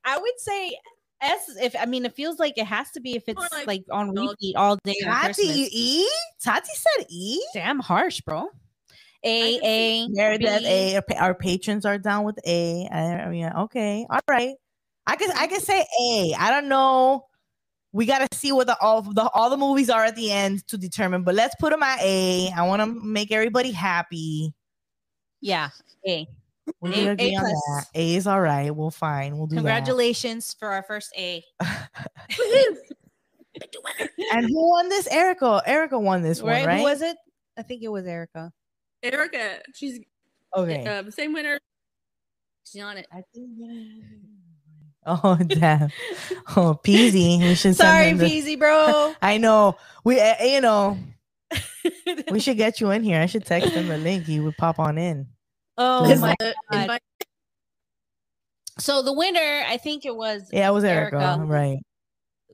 I would say S. It feels like it has to be if it's like on repeat all day. Tati said E. Damn harsh, bro. A. Meredith A. Our patrons are down with A. I mean, okay, all right. I can say A. I don't know. We gotta see what all the movies are at the end to determine, but let's put them at A. I want to make everybody happy. Yeah, A. We're gonna agree on that. A is all right. We'll fine. We'll do. Congratulations for our first A. And who won this? Erica. Erica won this one, right? Who was it? I think it was Erica. Erica. She's okay. Same winner. She's on it. I think. Oh damn! Oh Peasy, we should. Sorry, Peasy, bro. I know we, you know, we should get you in here. I should text him a link. He would pop on in. Oh my god! So the winner, I think it was. Yeah, it was Erica. Right.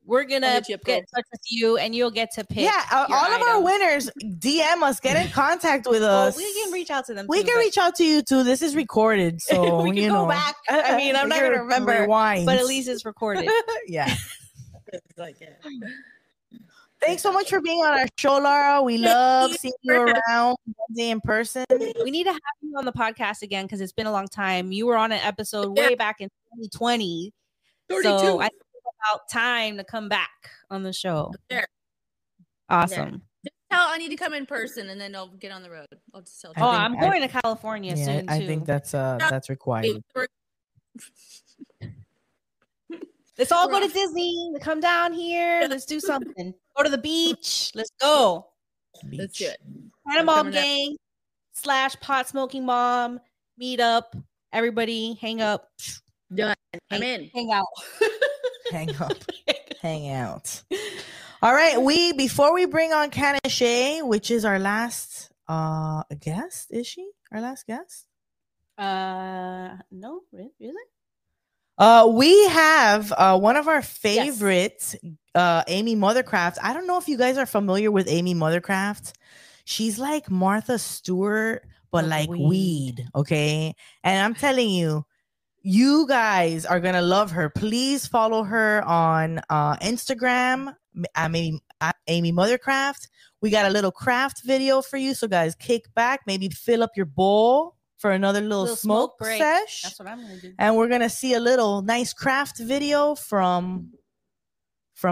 We're gonna get in touch with you, and you'll get to pick. Yeah, all of our winners, DM us, get in contact with us. Well, we can reach out to them. We can reach out to you too. This is recorded, so we can go back. I mean, I'm not gonna remember, but at least it's recorded. Yeah. Thanks so much for being on our show, Lara. We love seeing you around one day in person. We need to have you on the podcast again because it's been a long time. You were on an episode way back in 2020. 32. So I time to come back on the show. Sure. Awesome. Yeah. Just tell I need to come in person, and then I'll get on the road. I'll just tell. Oh, I'm going to California soon. I think that's required. Let's all go to Disney. Come down here. Let's do something. Go to the beach. Let's go. Beach. Let's do it. Canna Mom Gang / Pot Smoking Mom meet up. Everybody hang up. Done. I'm in. Hang out. Hang up. Hang out. All right. Before we bring on Canna Shay, which is our last guest, is she our last guest? No, really? We have one of our favorites, yes. Amy Mothercraft. I don't know if you guys are familiar with Amy Mothercraft. She's like Martha Stewart, but like weed. Okay. And I'm telling you, you guys are going to love her. Please follow her on Instagram. Amy Mothercraft. We got a little craft video for you. So guys, kick back, maybe fill up your bowl for another little smoke sesh. That's what I'm going to do. And we're going to see a little nice craft video from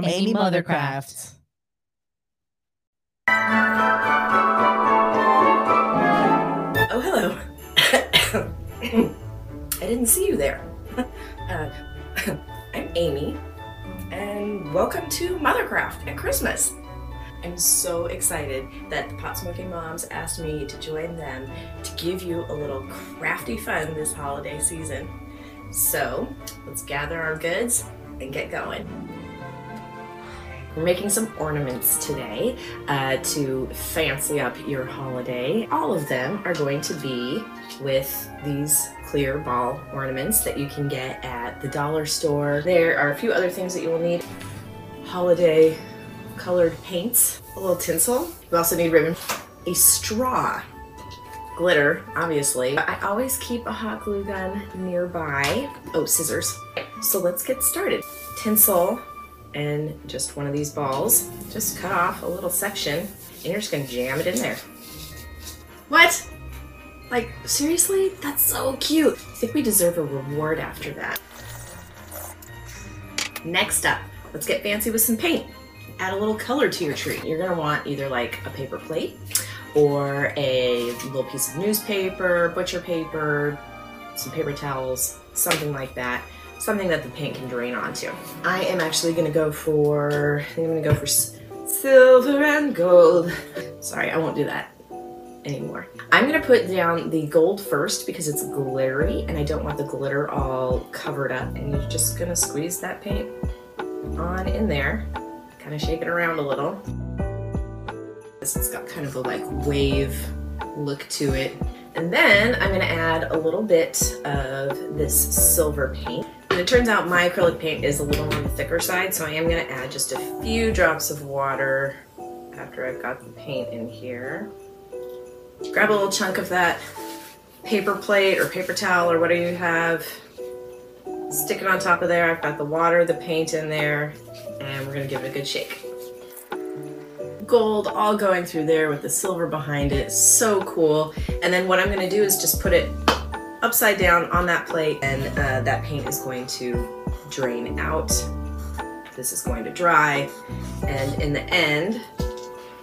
Amy Mothercraft. Oh, hello. I didn't see you there. I'm Amy, and welcome to Mothercraft at Christmas. I'm so excited that the Pot Smoking Moms asked me to join them to give you a little crafty fun this holiday season. So let's gather our goods and get going. We're making some ornaments today to fancy up your holiday. All of them are going to be with these clear ball ornaments that you can get at the dollar store. There are a few other things that you will need. Holiday colored paints, a little tinsel. You also need ribbon, a straw, glitter, obviously. I always keep a hot glue gun nearby. Oh, scissors. So let's get started. Tinsel and just one of these balls. Just cut off a little section and you're just gonna jam it in there. What? Like, seriously? That's so cute. I think we deserve a reward after that. Next up, let's get fancy with some paint. Add a little color to your tree. You're gonna want either like a paper plate or a little piece of newspaper, butcher paper, some paper towels, something like that. Something that the paint can drain onto. I am actually gonna go for, I think I'm gonna go for silver and gold. Sorry, I won't do that anymore. I'm gonna put down the gold first because it's glittery and I don't want the glitter all covered up. And you're just gonna squeeze that paint on in there. Kind of shake it around a little. It's got kind of a like wave look to it. And then I'm gonna add a little bit of this silver paint. And it turns out my acrylic paint is a little on the thicker side, so I am gonna add just a few drops of water after I've got the paint in here. Grab a little chunk of that paper plate or paper towel or whatever you have. Stick it on top of there. I've got the water, the paint in there, and we're gonna give it a good shake. Gold all going through there with the silver behind it. So cool. And then what I'm gonna do is just put it upside down on that plate and that paint is going to drain out. This is going to dry. And in the end,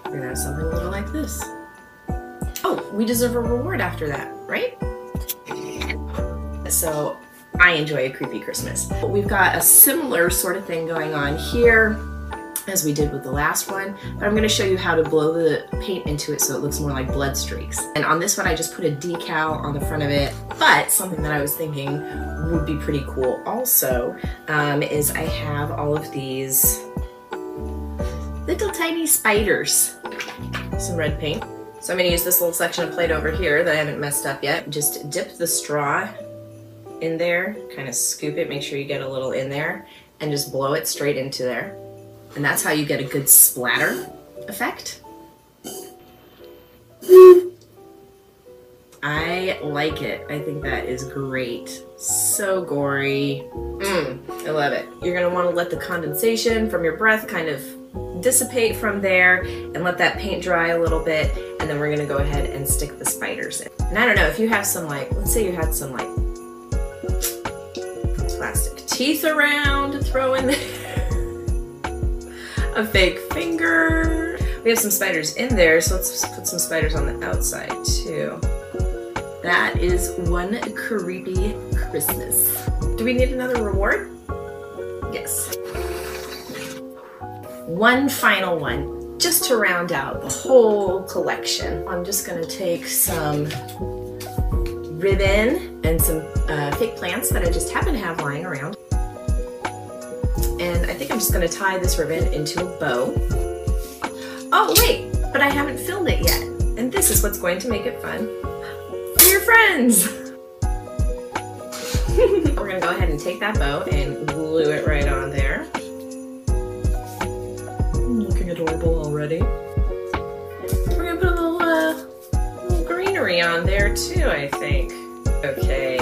we're gonna have something a little like this. Oh, we deserve a reward after that, right? So I enjoy a creepy Christmas. We've got a similar sort of thing going on here as we did with the last one, but I'm gonna show you how to blow the paint into it so it looks more like blood streaks. And on this one, I just put a decal on the front of it, but something that I was thinking would be pretty cool also is I have all of these little tiny spiders, some red paint. So I'm gonna use this little section of plate over here that I haven't messed up yet. Just dip the straw in there, kind of scoop it, make sure you get a little in there, and just blow it straight into there. And that's how you get a good splatter effect. I like it. I think that is great. So gory. I love it. You're going to want to let the condensation from your breath kind of dissipate from there and let that paint dry a little bit. And then we're going to go ahead and stick the spiders in. And I don't know if you have some like, let's say you had some like plastic teeth around to throw in there. A fake finger. We have some spiders in there, so let's put some spiders on the outside too. That is one creepy Christmas. Do we need another reward? Yes. One final one, just to round out the whole collection. I'm just gonna take some ribbon and some fake plants that I just happen to have lying around. And I think I'm just gonna tie this ribbon into a bow. Oh wait, but I haven't filmed it yet. And this is what's going to make it fun for your friends. We're gonna go ahead and take that bow and glue it right on there. Looking adorable already. We're gonna put a little, little greenery on there too, I think. Okay,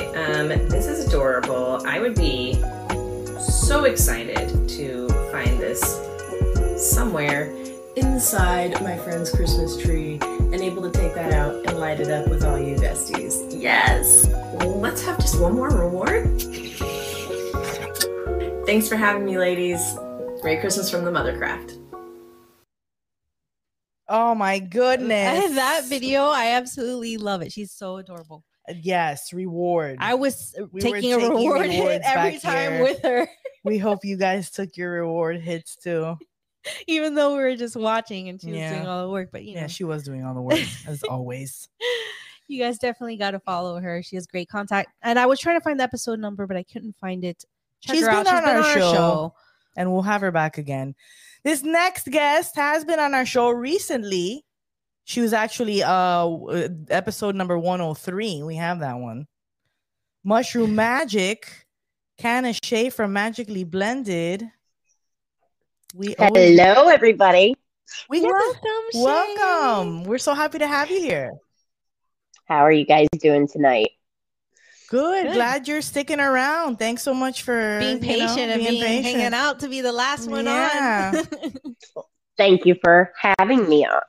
this is adorable. I would be so excited to find this somewhere inside my friend's Christmas tree and able to take that out and light it up with all you besties. Yes! Let's have just one more reward. Thanks for having me, ladies. Merry Christmas from the Mothercraft. Oh my goodness. That video, I absolutely love it. She's so adorable. Yes, reward. I was taking a reward hit every time with her. We hope you guys took your reward hits too. Even though we were just watching and she was doing all the work, but you know. She was doing all the work as always. You guys definitely got to follow her. She has great contact. And I was trying to find the episode number, but I couldn't find it. Check her out. She's been on our show. And we'll have her back again. This next guest has been on our show recently. She was actually episode number 103. We have that one. Mushroom Magic. Canna Shay from Magically Blended. Hello, everybody. Welcome. We're so happy to have you here. How are you guys doing tonight? Good. Glad you're sticking around. Thanks so much for being patient and hanging out to be the last one on. Thank you for having me on.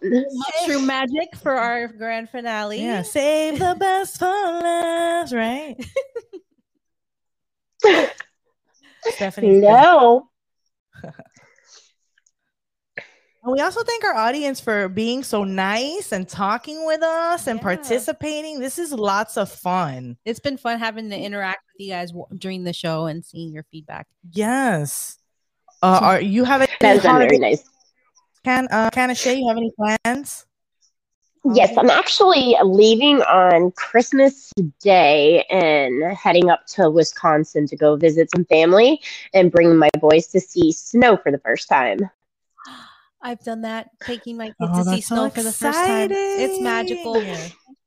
Mushroom Magic for our grand finale. Yeah, save the best for last, right? Stephanie. Hello. And we also thank our audience for being so nice and talking with us and participating. This is lots of fun. It's been fun having to interact with you guys during the show and seeing your feedback. Yes. You have any plans? Very nice. Canna Shay, you have any plans? Yes, I'm actually leaving on Christmas Day and heading up to Wisconsin to go visit some family and bring my boys to see snow for the first time. I've done that, taking my kids to see snow for the first time. It's magical. Yeah.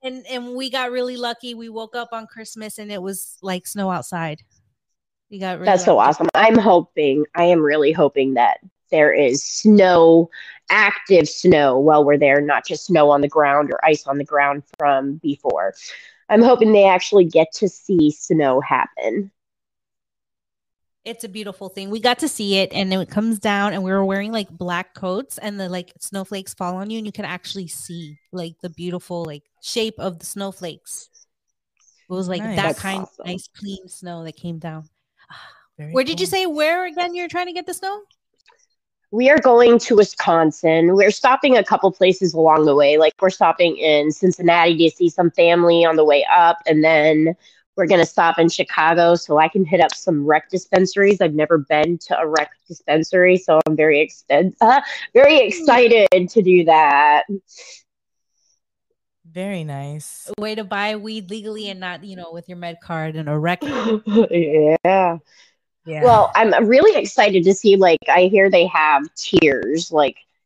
And we got really lucky. We woke up on Christmas and it was like snow outside. We got really That's lucky. So awesome. I am really hoping that there is snow, active snow while we're there, not just snow on the ground or ice on the ground from before. I'm hoping they actually get to see snow happen. It's a beautiful thing. We got to see it, and then it comes down, and we were wearing like black coats, and the like snowflakes fall on you, and you can actually see like the beautiful like shape of the snowflakes. It was like nice. That's kind of nice, clean snow that came down. Where did you say where again? You're trying to get the snow? We are going to Wisconsin. We're stopping a couple places along the way. Like we're stopping in Cincinnati to see some family on the way up, and then we're going to stop in Chicago so I can hit up some rec dispensaries. I've never been to a rec dispensary, so I'm very excited to do that. Very nice. A way to buy weed legally and not, with your med card and a rec. Yeah. Well, I'm really excited to see, I hear they have tiers,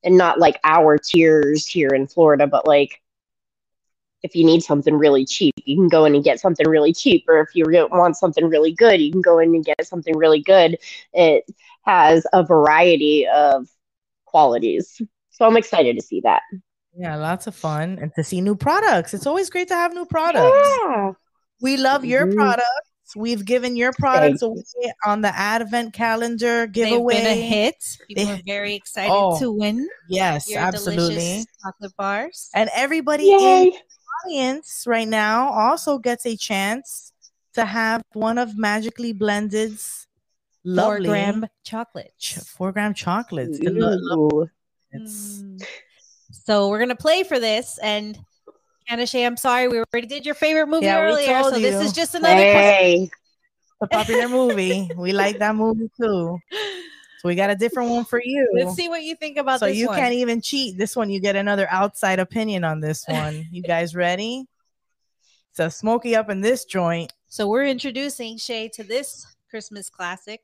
and not our tiers here in Florida, but if you need something really cheap, you can go in and get something really cheap. Or if you want something really good, you can go in and get something really good. It has a variety of qualities. So I'm excited to see that. Yeah, lots of fun. And to see new products. It's always great to have new products. Yeah. We love your products. We've given your products away on the Advent calendar giveaway. They've been a hit. People are very excited to win. Yes, absolutely. Chocolate bars. And everybody in audience right now also gets a chance to have one of Magically Blended's lovely 4-gram chocolates. 4-gram chocolates. So we're going to play for this. And Canna Shay, I'm sorry, we already did your favorite movie earlier. So this is just another a popular movie. We like that movie too. So we got a different one for you. Let's see what you think about this one. So you can't even cheat. This one, you get another outside opinion on this one. You guys ready? So smoky up in this joint. So we're introducing Shay to this Christmas classic.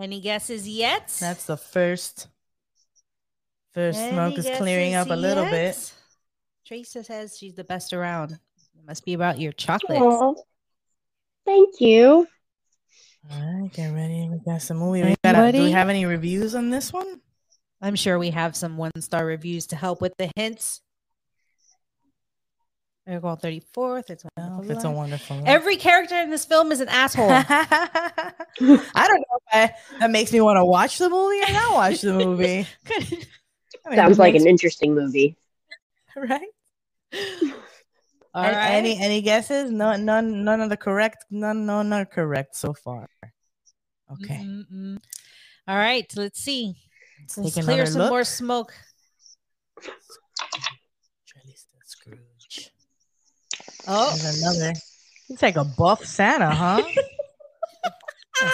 Any guesses yet? That's the first smoke is clearing up a little bit. Teresa says she's the best around. It must be about your chocolates. Aww. Thank you. All right, get ready. We got some movie. Do we have any reviews on this one? I'm sure we have some one-star reviews to help with the hints. Miracle 34th. It's wonderful. It's a wonderful one. Every character in this film is an asshole. I don't know if that makes me want to watch the movie or not watch the movie. Sounds like an interesting movie, right? All right. Any guesses? No, none of the correct. None are correct so far. Okay. All right. Let's see. Let's clear some more smoke. Scrooge. Oh, there's another. It's like a buff Santa, huh?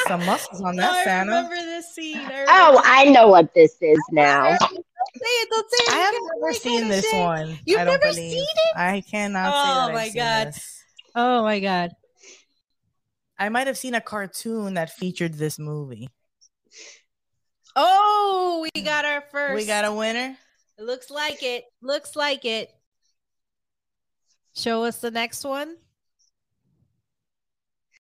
Some muscles on that Santa. I remember this scene. I know what this is now. Don't say it. I haven't ever seen this one. You've never seen it? I cannot say that. Oh my god. Oh my god. I might have seen a cartoon that featured this movie. Oh, we got our first. We got a winner. It looks like it. Looks like it. Show us the next one.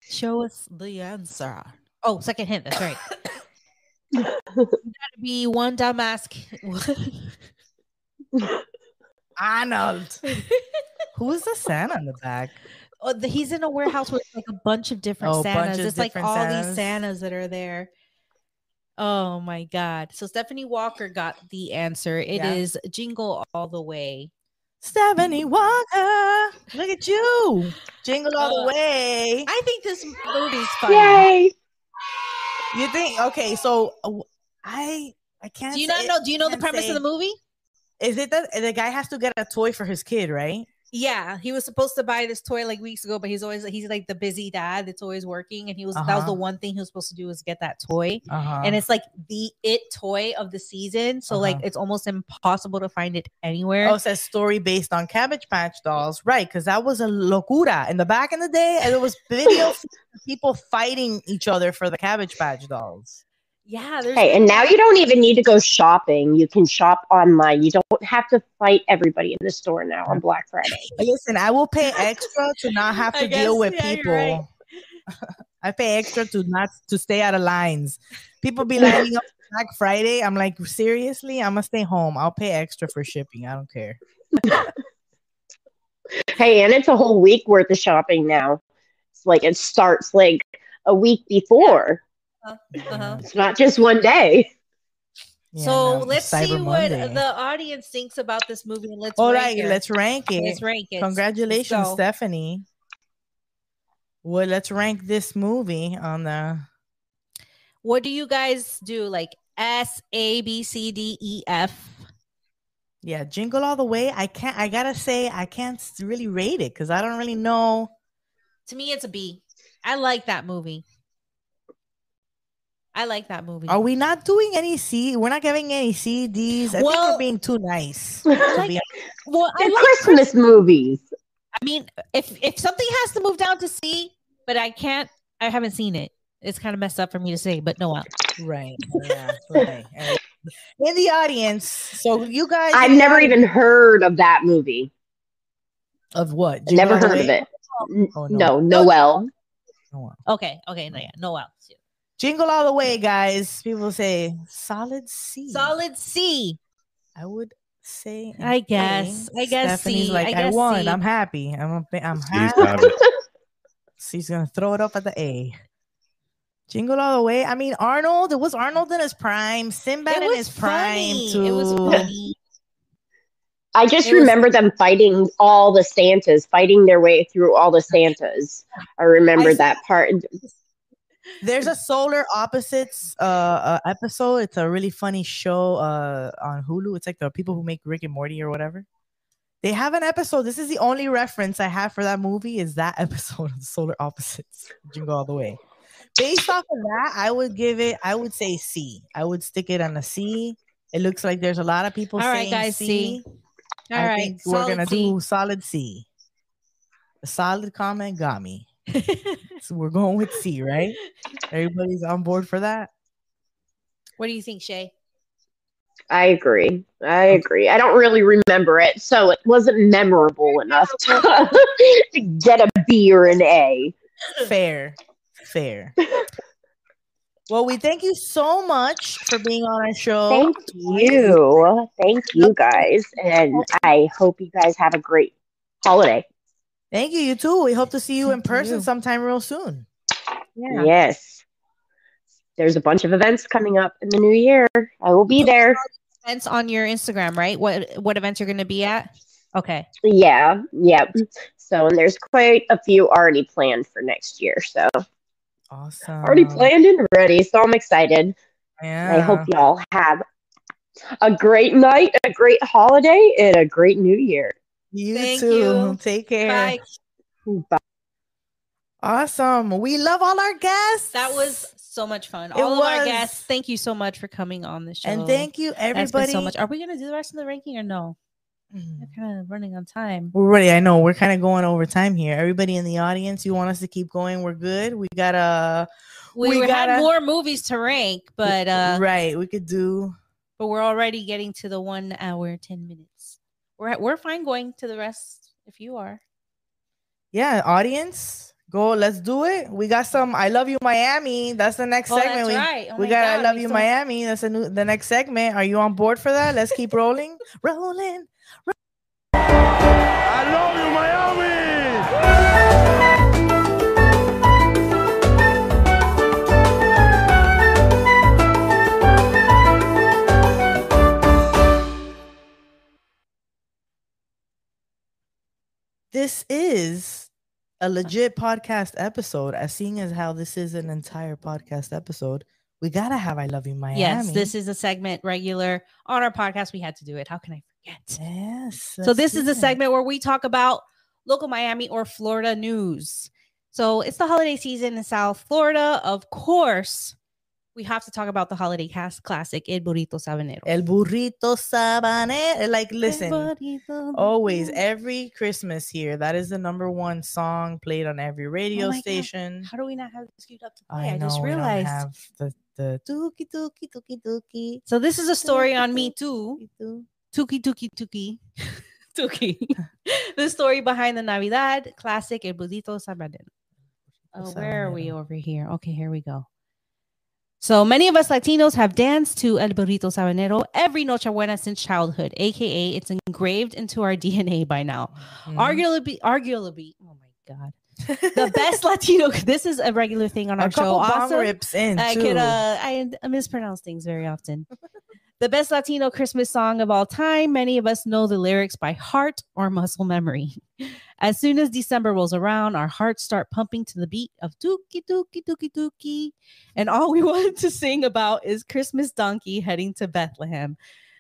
Show us the answer. Oh, second hint. That's right. Gotta be one dumbass. Arnold. Who is the Santa in the back? Oh, he's in a warehouse with like a bunch of different Santas. It's like all these Santas that are there. Oh my god! So Stephanie Walker got the answer. It is Jingle All the Way. Stephanie Walker, look at you. Jingle all the way. I think this movie's fun. Yay. You think? Okay, so I can't. Do you not know? Do you know the premise of the movie? Is it that the guy has to get a toy for his kid, right? Yeah, he was supposed to buy this toy like weeks ago, but he's like the busy dad that's always working, and that was the one thing he was supposed to do was get that toy, and it's like the toy of the season, so like it's almost impossible to find it anywhere. Oh, it says story based on Cabbage Patch dolls, right? Because that was a locura in the back in the day, and it was videos of people fighting each other for the Cabbage Patch dolls. Yeah. Hey, and now you don't even need to go shopping. You can shop online. You don't have to fight everybody in the store now on Black Friday. Listen, I will pay extra to not have to deal with people. Right. I pay extra to stay out of lines. People be lining up Black Friday. I'm like, seriously, I'm gonna stay home. I'll pay extra for shipping. I don't care. Hey, and it's a whole week worth of shopping now. It's like it starts like a week before. It's not just one day. Yeah, so let's see what the audience thinks about this movie. Let's rank it. Let's rank it. Congratulations, Stephanie. Well, let's rank this movie on the. What do you guys do? Like S, A, B, C, D, E, F. Yeah, Jingle All the Way. I gotta say, I can't really rate it because I don't really know. To me, it's a B. I like that movie. I like that movie. Are we not doing any C? We're not giving any C, Ds. I think we're being too nice. I like Christmas movies. I mean, if something has to move down to C, but I can't. I haven't seen it. It's kind of messed up for me to say, but Noel. Right. Yeah, right. In the audience. So you guys. I've never even heard of that movie. Of what? Never heard of it. Oh, no, Noel. Okay. Okay. No, yeah. Noel. Jingle All the Way, guys. People say solid C. Solid C. I would say. I guess. I guess Stephanie's C. Like, I won. C. I'm happy. I'm happy. She's gonna throw it up at the A. Jingle All the Way. I mean, Arnold. It was Arnold in his prime. Sinbad in his prime too. It was funny. I just remember them fighting all the Santas, fighting their way through all the Santas. I remember that part. There's a Solar Opposites episode. It's a really funny show on Hulu. It's like the people who make Rick and Morty or whatever. They have an episode. This is the only reference I have for that movie is that episode of Solar Opposites. Jingle All the Way. Based off of that, I would give it, I would say C. I would stick it on a C. It looks like there's a lot of people saying guys, C. All I right, think we're going to do solid C. A solid comment got me. So we're going with C, right? Everybody's on board for that. What do you think, Shay? I agree. I don't really remember it, so it wasn't memorable enough to get a B or an A. Fair. Well, we thank you so much for being on our show. Thank you guys, and I hope you guys have a great holiday. Thank you. You too. We hope to see you in person sometime real soon. Yeah. Yes. There's a bunch of events coming up in the new year. I will be there. Events on your Instagram, right? What events you're going to be at? Okay. Yeah. Yep. So, and there's quite a few already planned for next year. So, awesome. Already planned and ready. So I'm excited. Yeah. I hope y'all have a great night, a great holiday, and a great new year. You too. Take care. Bye. Awesome. We love all our guests. That was so much fun. All of our guests. Thank you so much for coming on the show. And thank you, everybody. So much. Are we going to do the rest of the ranking or no? We're kind of running on time. We're ready. I know. We're kind of going over time here. Everybody in the audience, you want us to keep going? We're good. We got a... We had more movies to rank, but... right. We could do... But we're already getting to the 1 hour, 10 minutes. We're fine going to the rest if you are. Yeah, audience, go. Let's do it. We got some I Love You Miami. That's the next segment. That's right. Oh, we got God. I Love You Miami. That's the next segment. Are you on board for that? Let's keep rolling. Rolling. I love you, Miami. This is a legit podcast episode. As seeing as how this is an entire podcast episode, we got to have I Love You Miami. Yes, this is a segment regular on our podcast. We had to do it. How can I forget? Yes. So this is a segment where we talk about local Miami or Florida news. So it's the holiday season in South Florida. Of course, we have to talk about the holiday classic, El Burrito Sabanero. El Burrito Sabanero. Like, listen, always, every Christmas here, that is the #1 song played on every radio station. God. How do we not have this queued up to play? I know, just realized. The tuki, tuki, tuki, tuki. So this is a story on Me Too. Tuki, tuki, tuki. Tuki. The story behind the Navidad classic, El Burrito Sabanero. Oh, where are we over here? Okay, here we go. So many of us Latinos have danced to El Burrito Sabanero every Noche Buena since childhood, a.k.a. it's engraved into our DNA by now. Mm-hmm. Arguably, oh my God, the best Latino. This is a regular thing on our show. Also, rips in, I mispronounce things very often. The best Latino Christmas song of all time. Many of us know the lyrics by heart or muscle memory. As soon as December rolls around, our hearts start pumping to the beat of Tuki, Tuki, Tuki, Tuki. And all we want to sing about is Christmas donkey heading to Bethlehem.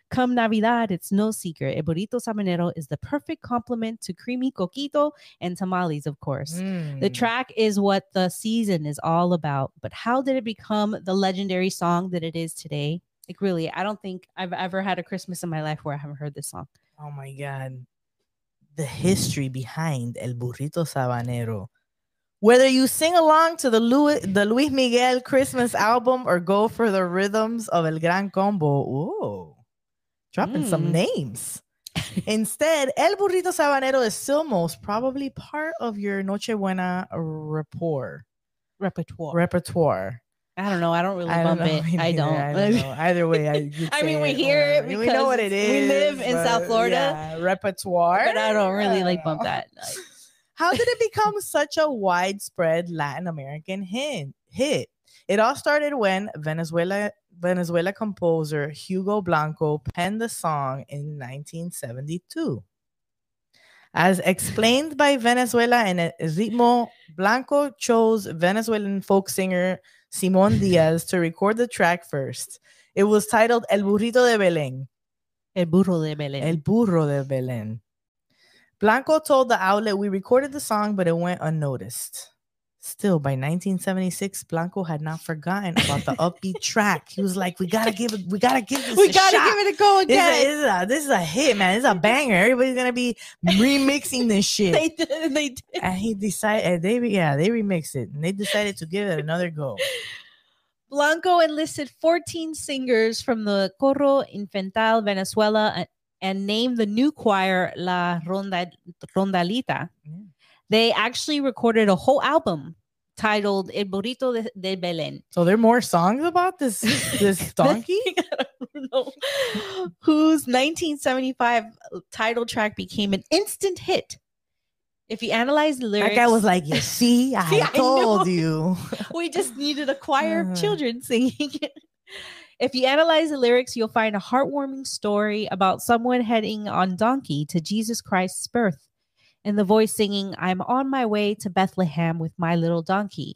Come Navidad, it's no secret. El Burrito Sabanero is the perfect complement to creamy coquito and tamales, of course. Mm. The track is what the season is all about. But how did it become the legendary song that it is today? Like, really, I don't think I've ever had a Christmas in my life where I haven't heard this song. Oh, my God. The history behind El Burrito Sabanero. Whether you sing along to the Luis Miguel Christmas album or go for the rhythms of El Gran Combo. Ooh, dropping some names. Instead, El Burrito Sabanero is still most probably part of your Noche Buena repertoire. I don't know. I don't really bump it. I don't know. Either way, I mean, we hear it. We know what it is. We live in South Florida. Yeah, repertoire. But I don't really bump that. Like. How did it become such a widespread Latin American hit? It all started when Venezuela composer Hugo Blanco penned the song in 1972. As explained by Venezuela and Ritmo, Blanco chose Venezuelan folk singer Simon Diaz to record the track first. It was titled El Burrito de Belén. El Burro de Belén. El Burro de Belén. Blanco told the outlet, "We recorded the song, but it went unnoticed." Still, by 1976, Blanco had not forgotten about the upbeat track. He was like, "We gotta give it a go again. This is a hit, man. This is a banger. Everybody's gonna be remixing this shit." They did. And he decided, they remixed it, and they decided to give it another go. Blanco enlisted 14 singers from the Coro Infantil Venezuela and named the new choir La Rondallita. Yeah. They actually recorded a whole album titled El Burrito de Belén. So there are more songs about this donkey? I don't know. Whose 1975 title track became an instant hit. If you analyze the lyrics... That guy was like, I told you. We just needed a choir of children singing it. If you analyze the lyrics, you'll find a heartwarming story about someone heading on donkey to Jesus Christ's birth. And the voice singing, "I'm on my way to Bethlehem with my little donkey.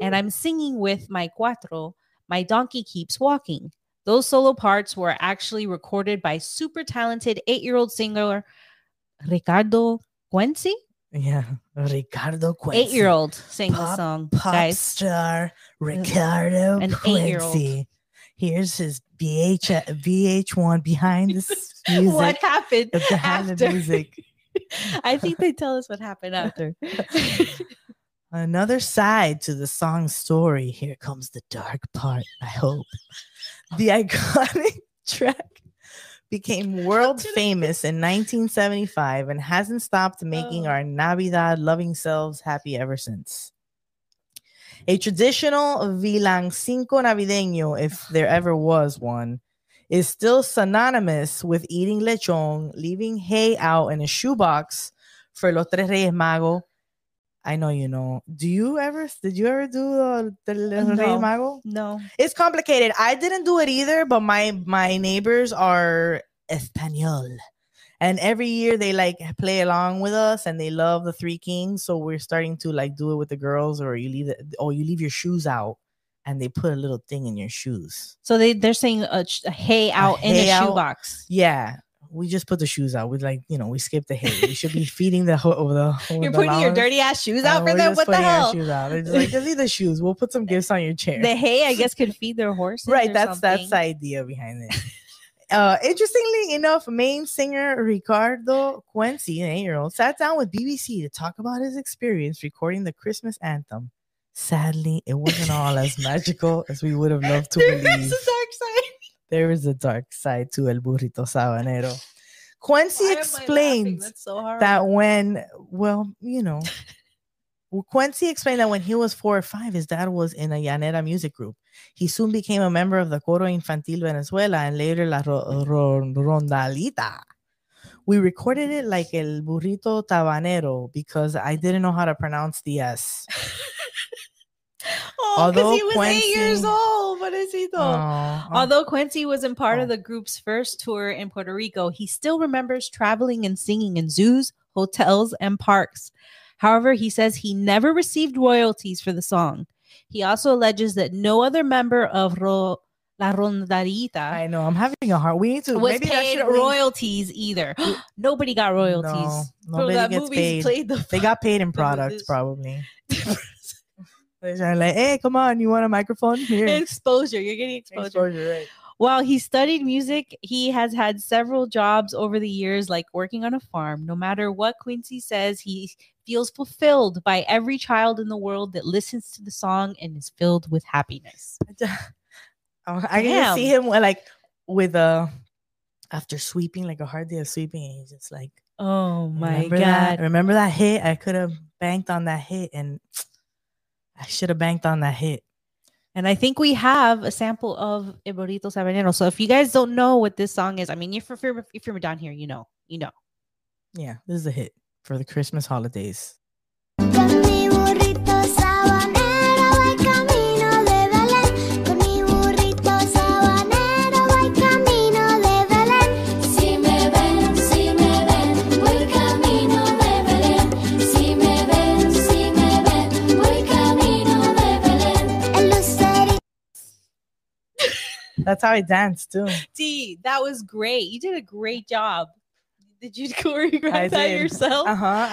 And I'm singing with my cuatro, my donkey keeps walking." Those solo parts were actually recorded by super talented 8-year-old singer Ricardo Cuenci. Yeah, Ricardo Cuenci. 8-year-old sang the song. Pop star Ricardo Cuenci. Here's his VH1 behind the music. What happened behind after? The music. I think they tell us what happened after. Another side to the song's story. Here comes the dark part, I hope. The iconic track became world famous in 1975 and hasn't stopped making our Navidad-loving selves happy ever since. A traditional villancico navideño, if there ever was one, is still synonymous with eating lechon, leaving hay out in a shoebox for Los Tres Reyes Magos. I know you know. Did you ever do the Los Reyes Magos? No. It's complicated. I didn't do it either, but my neighbors are Espanol. And every year they like play along with us and they love the Three Kings. So we're starting to like do it with the girls, or you leave your shoes out. And they put a little thing in your shoes. So they're saying a hay out in a shoebox. Yeah. We just put the shoes out. We we skip the hay. We should be feeding the You're putting your dirty ass shoes out for them? What the hell? Shoes out. They're just like, just leave the shoes. We'll put some gifts on your chair. The hay, I guess, could feed their horses. Right. That's the idea behind it. Interestingly enough, main singer Ricardo Cuenci, an 8-year-old, sat down with BBC to talk about his experience recording the Christmas anthem. Sadly, it wasn't all as magical as we would have loved to believe. There is a dark side. There is a dark side to El Burrito Sabanero. Cuenci explained that when he was 4 or 5, his dad was in a Llanera music group. He soon became a member of the Coro Infantil Venezuela and later La Rondallita. We recorded it like El Burrito Sabanero because I didn't know how to pronounce the S. Oh, because he was 8 years old. Although Cuenci wasn't part of the group's first tour in Puerto Rico, he still remembers traveling and singing in zoos, hotels, and parks. However, he says he never received royalties for the song. He also alleges that no other member of La Rondallita. I know. I'm having a hard. We need to. Was maybe paid that royalties be... either. Nobody got royalties. No, nobody that gets paid. They got paid in products, probably. They're like, "Hey, come on, you want a microphone?" Here. Exposure. You're getting exposure, right. While he studied music, he has had several jobs over the years, like working on a farm. No matter what Cuenci says, he feels fulfilled by every child in the world that listens to the song and is filled with happiness. I can see him after sweeping, like a hard day of sweeping, and he's just like, "Oh my God. Remember that hit? I could have banked on that hit and... I should have banked on that hit." And I think we have a sample of El Burrito Sabanero. So if you guys don't know what this song is, I mean, if you're down here, you know. Yeah, this is a hit for the Christmas holidays. That's how I danced too. D, that was great. You did a great job. Did you choreograph that yourself? Uh huh.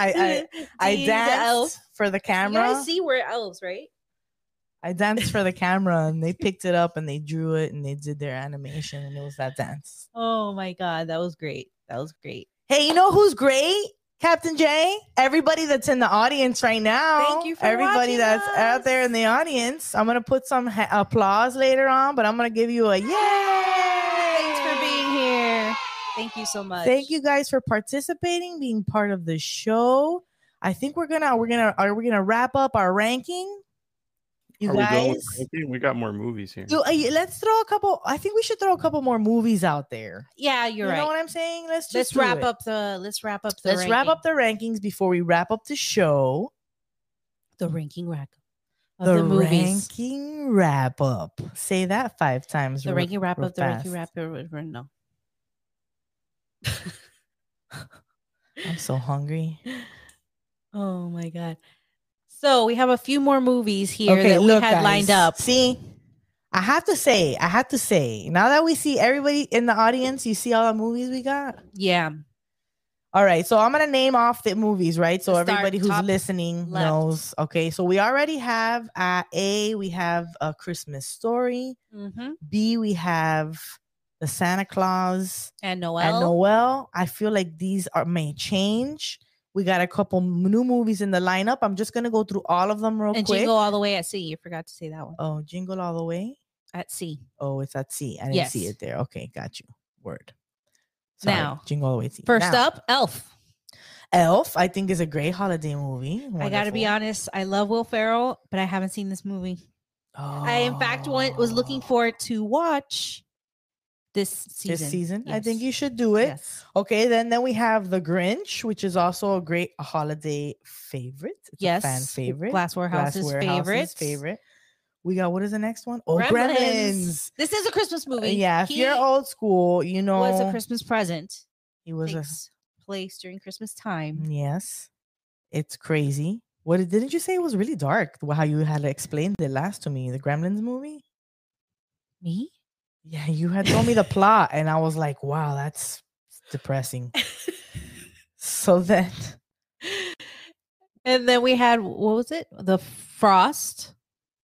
I danced for the camera. You guys see we're elves, right? I danced for the camera and they picked it up and they drew it and they did their animation and it was that dance. Oh my God. That was great. That was great. Hey, you know who's great? Captain J, everybody that's in the audience right now. Thank you for everybody that's us. Out there in the audience. I'm going to put some applause later on, but I'm going to give you a yay. Thanks for being here. Thank you so much. Thank you guys for participating, being part of the show. I think we're going to wrap up our ranking. You Are guys, we got more movies here. So, let's throw a couple. I think we should throw a couple more movies out there. Yeah, you right. You know what I'm saying? Let's wrap up the rankings before we wrap up the show. The ranking wrap up. The movies. Ranking wrap up. Say that 5 times. The ranking wrap up. The ranking wrap up. No. I'm so hungry. Oh my God. So we have a few more movies here that we had lined up. See, I have to say, now that we see everybody in the audience, you see all the movies we got? Yeah. All right. So I'm going to name off the movies, right? So everybody who's listening knows. Okay. So we already have A, we have A Christmas Story. Mm-hmm. B, we have The Santa Claus. And Noel. I feel like these may change. We got a couple new movies in the lineup. I'm just going to go through all of them real quick. Jingle All the Way at Sea. You forgot to say that one. Oh, Jingle All the Way? At Sea. Oh, it's at sea. I didn't see it there. Okay, got you. Word. Sorry. Now, Jingle All the Way at Sea. First up, Elf. Elf, I think, is a great holiday movie. Wonderful. I got to be honest. I love Will Ferrell, but I haven't seen this movie. Oh. I, in fact, was looking forward to watch this season. Yes. I think you should do it. Yes. Okay, then we have The Grinch, which is also a great holaday favorite. It's a fan favorite. Glass Warehouse's favorite. We got, what is the next one? Oh, Gremlins. This is a Christmas movie. Yeah, if you're old school, you know. It was a Christmas present. It was place during Christmas time. Yes. It's crazy. Didn't you say it was really dark? How you had explained it last to me, the Gremlins movie? Me? Yeah, you had told me the plot, and I was like, wow, that's depressing. And then we had, what was it? The Frost.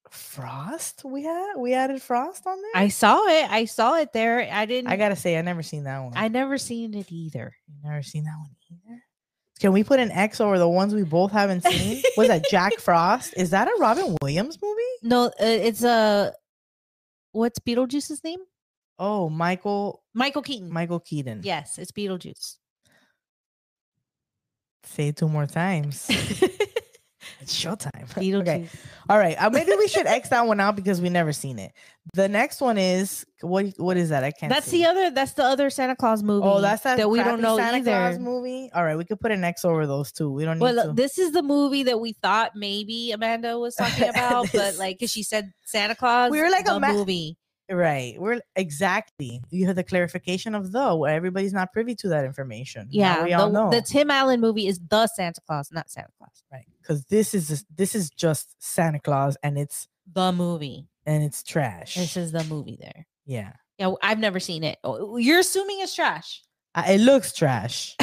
Frost? We added Frost on there? I saw it there. I gotta say, I never seen that one. I never seen it either. Never seen that one either? Can we put an X over the ones we both haven't seen? Was that Jack Frost? Is that a Robin Williams movie? No, it's a... What's Beetlejuice's name? Oh, Michael Keaton. Michael Keaton. Yes, it's Beetlejuice. Say it 2 more times. It's showtime. Beetlejuice. Okay. All right. Maybe we should X that one out because we never seen it. The next one is what is that? I can't. That's the other Santa Claus movie. Oh, that's that we don't know Santa either. Claus movie. All right, we could put an X over those 2. We don't need to. This is the movie that we thought maybe Amanda was talking about, but like she said Santa Claus. We were like a movie. Right. We're exactly. You have the clarification of where everybody's not privy to that information. Yeah. Now we all know. The Tim Allen movie is The Santa Claus, not Santa Claus. Right. Because this is just Santa Claus and it's the movie. And it's trash. This is the movie there. Yeah. Yeah. I've never seen it. Oh, you're assuming it's trash. It looks trash.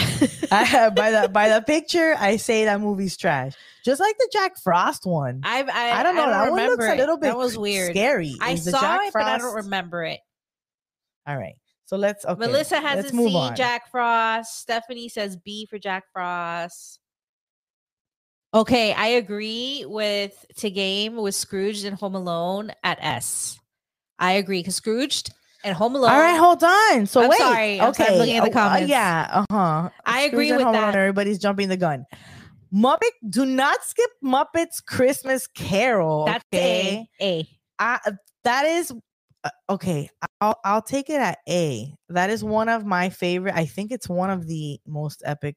By the picture, I say that movie's trash. Just like the Jack Frost one. I don't know. I don't remember. That one looks a little bit. That was weird. Scary. I saw it, but I don't remember it. All right. So let's. Okay. Melissa hasn't seen Jack Frost. Stephanie says B for Jack Frost. Okay, I agree with To Game with Scrooge and Home Alone at S. I agree because Scrooged. And Home Alone. All right, hold on. So wait. Sorry. Okay. I'm looking at the comments. Yeah. Uh-huh. I agree with that. Everybody's jumping the gun. Do not skip Muppets Christmas Carol. That's okay. A. That is okay. I'll take it at A. That is one of my favorite. I think it's one of the most epic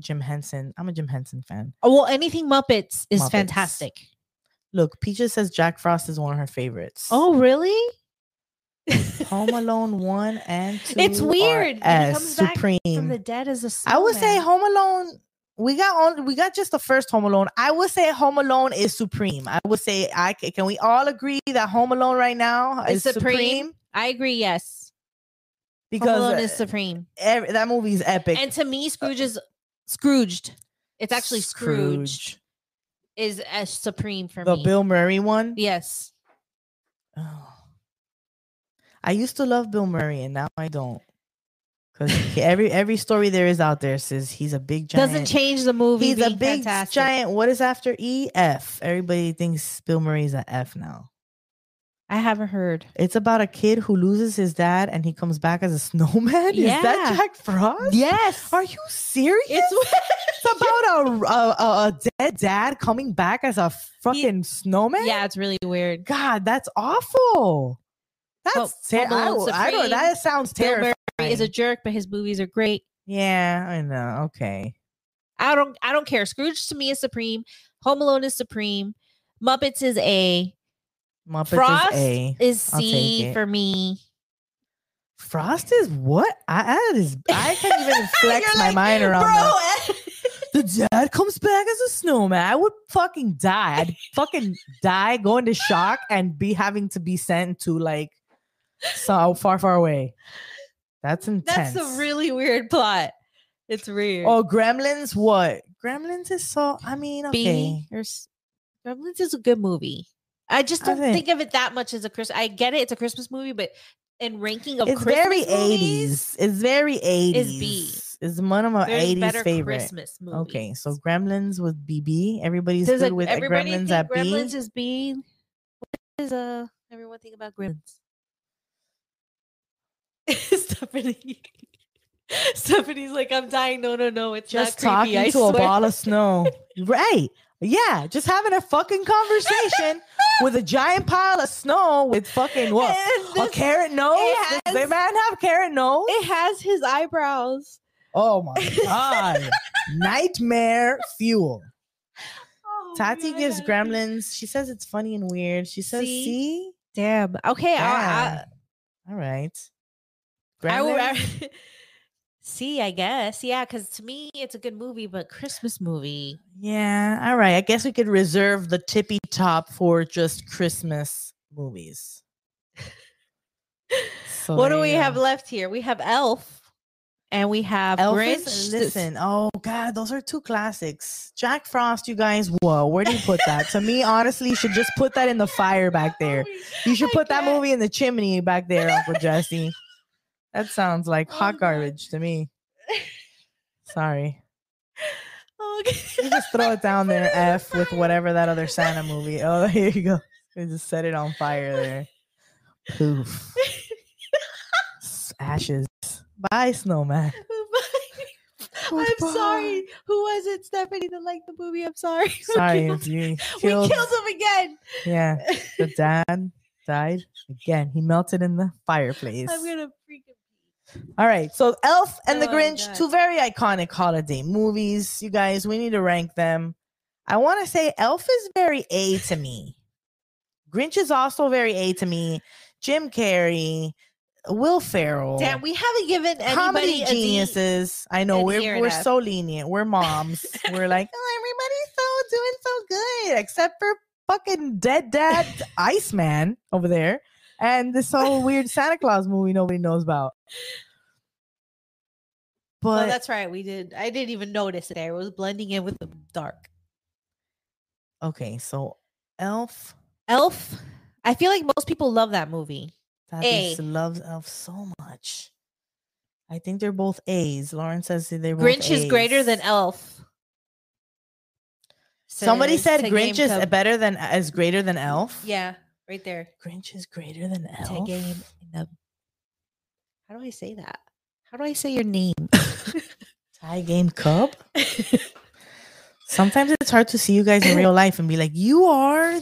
Jim Henson. I'm a Jim Henson fan. Oh, well, anything Muppets is fantastic. Look, Peaches says Jack Frost is one of her favorites. Oh, really? Home Alone 1 and 2. It's weird. Comes Supreme back from the dead as a snowman. I would say Home Alone. We got just the first Home Alone. I would say Home Alone is supreme. I would say can we all agree that Home Alone right now is supreme? I agree. Yes, because Home Alone is supreme. That movie's epic. And to me, Scrooge is Scrooged. It's actually Scrooge is as supreme for me. The Bill Murray one. Yes. Oh, I used to love Bill Murray, and now I don't. Because every story there is out there says he's a big giant. Doesn't change the movie. He's a big giant. What is after E? F. Everybody thinks Bill Murray's an F now. I haven't heard. It's about a kid who loses his dad and he comes back as a snowman. Yeah. Is that Jack Frost? Yes. Are you serious? It's about a dead dad coming back as a fucking snowman? Yeah, it's really weird. God, that's awful. That's terrible. I don't know. That sounds terrible. He is a jerk, but his movies are great. Yeah, I know. Okay. I don't care. Scrooge to me is supreme. Home Alone is supreme. Muppets is A. Frost is A. Is C for me. Frost is what? I can't even flex my mind around that. The dad comes back as a snowman. I would fucking die. I'd fucking die, go into shock, and be having to be sent to like so far, far away. That's intense. That's a really weird plot. It's weird. Oh, Gremlins, what? Gremlins is so, I mean, okay. Gremlins is a good movie. I just don't think of it that much as a Christmas. I get it. It's a Christmas movie, but in ranking of Christmas movies. It's very 80s. It's B. It's one of my 80s favorite Christmas movies. Okay, so Gremlins would be B. Everybody's good with Gremlins at B. Gremlins is B. What is everyone think about Gremlins? Stephanie's like, I'm dying. No. It's just not creepy, talking to a ball of snow. Right. Yeah. Just having a fucking conversation with a giant pile of snow with fucking what? A carrot nose? They might have carrot nose. It has his eyebrows. Oh my God. Nightmare fuel. Oh, Tati gives Gremlins. She says it's funny and weird. She says, see? Damn. Okay. Damn. All right. I see, I guess. Yeah, because to me, it's a good movie, but Christmas movie. Yeah. All right. I guess we could reserve the tippy top for just Christmas movies. So what do we have left here? We have Elf and we have Grinch. Listen. Oh, God. Those are two classics. Jack Frost, you guys. Whoa. Where do you put that? To me, honestly, you should just put that in the fire back there. You should put that movie in the chimney back there, Uncle Jesse. That sounds like hot garbage to me. Sorry. Oh, you just throw it down there, F, with whatever that other Santa movie. Oh, here you go. We just set it on fire there. Poof. Ashes. Bye, snowman. I'm sorry. Who was it, Stephanie, that liked the movie? I'm sorry. Sorry. We killed him again. Yeah. The dad died again. He melted in the fireplace. I'm going to freak out. All right, so Elf and the Grinch, two very iconic holiday movies. You guys, we need to rank them. I want to say Elf is very A to me. Grinch is also very A to me. Jim Carrey, Will Ferrell. Damn, we haven't given anybody comedy geniuses. I know we're so lenient. We're moms. We're like, oh, everybody's doing so good, except for fucking dead dad Iceman over there. And this whole weird Santa Claus movie nobody knows about. But oh, that's right. We did. I didn't even notice it there. It was blending in with the dark. Okay, so Elf. I feel like most people love that movie. Tatis loves Elf so much. I think they're both A's. Lauren says they're both Grinch A's. Is greater than Elf. Somebody said Grinch is greater than Elf. Yeah. Right there. Grinch is greater than Elf. How do I say that? How do I say your name? Tie game cup? Sometimes it's hard to see you guys in real life and be like, you are.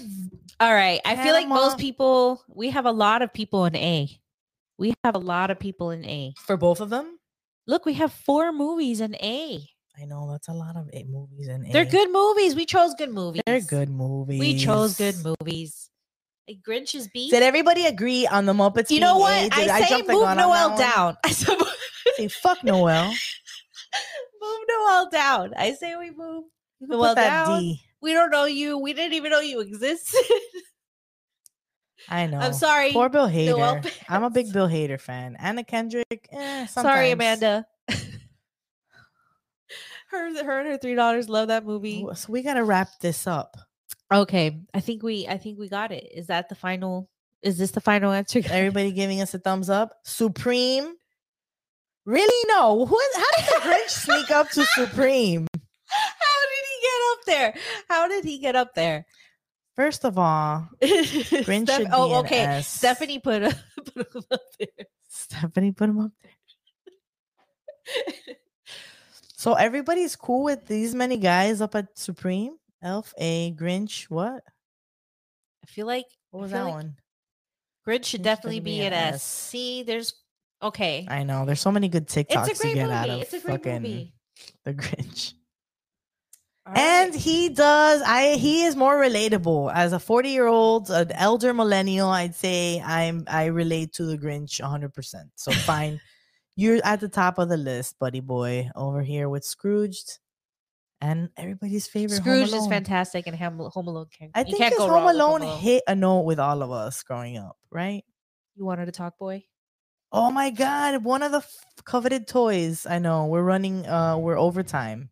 All right. I feel like most people, we have a lot of people in A. We have a lot of people in A. For both of them? Look, we have 4 movies in A. I know that's a lot of movies in A. They're good movies. We chose good movies. They're good movies. We chose good movies. Grinch is B. Did everybody agree on the Muppets? You know what? I say move Noel down. I say fuck Noel. Move Noel down. I say we move Noel down. D. We don't know you. We didn't even know you existed. I know. I'm sorry. Poor Bill Hader. I'm a big Bill Hader fan. Anna Kendrick. Sorry, Amanda. Her and her $3 love that movie. So we gotta wrap this up. Okay, I think we got it. Is that the final? Is this the final answer? Everybody giving us a thumbs up. Supreme. Really? No. How did the Grinch sneak up to Supreme? How did he get up there? First of all, Grinch should be an S. Stephanie put him up there. Stephanie put him up there. So everybody's cool with these many guys up at Supreme? Elf, A, Grinch, what? I feel like... What was that one? Grinch should definitely be an S. See, there's... Okay. I know. There's so many good TikToks you get out of the Grinch. Right. And he does. He is more relatable as a 40-year-old, an elder millennial. I'd say I relate to the Grinch 100%. So fine, you're at the top of the list, buddy boy, over here with Scrooged, and everybody's favorite. Scrooge is fantastic, and Home Alone. I think Home Alone hit a note with all of us growing up, right? You wanted to talk, boy. Oh my God! One of the coveted toys. I know we're running. We're over time.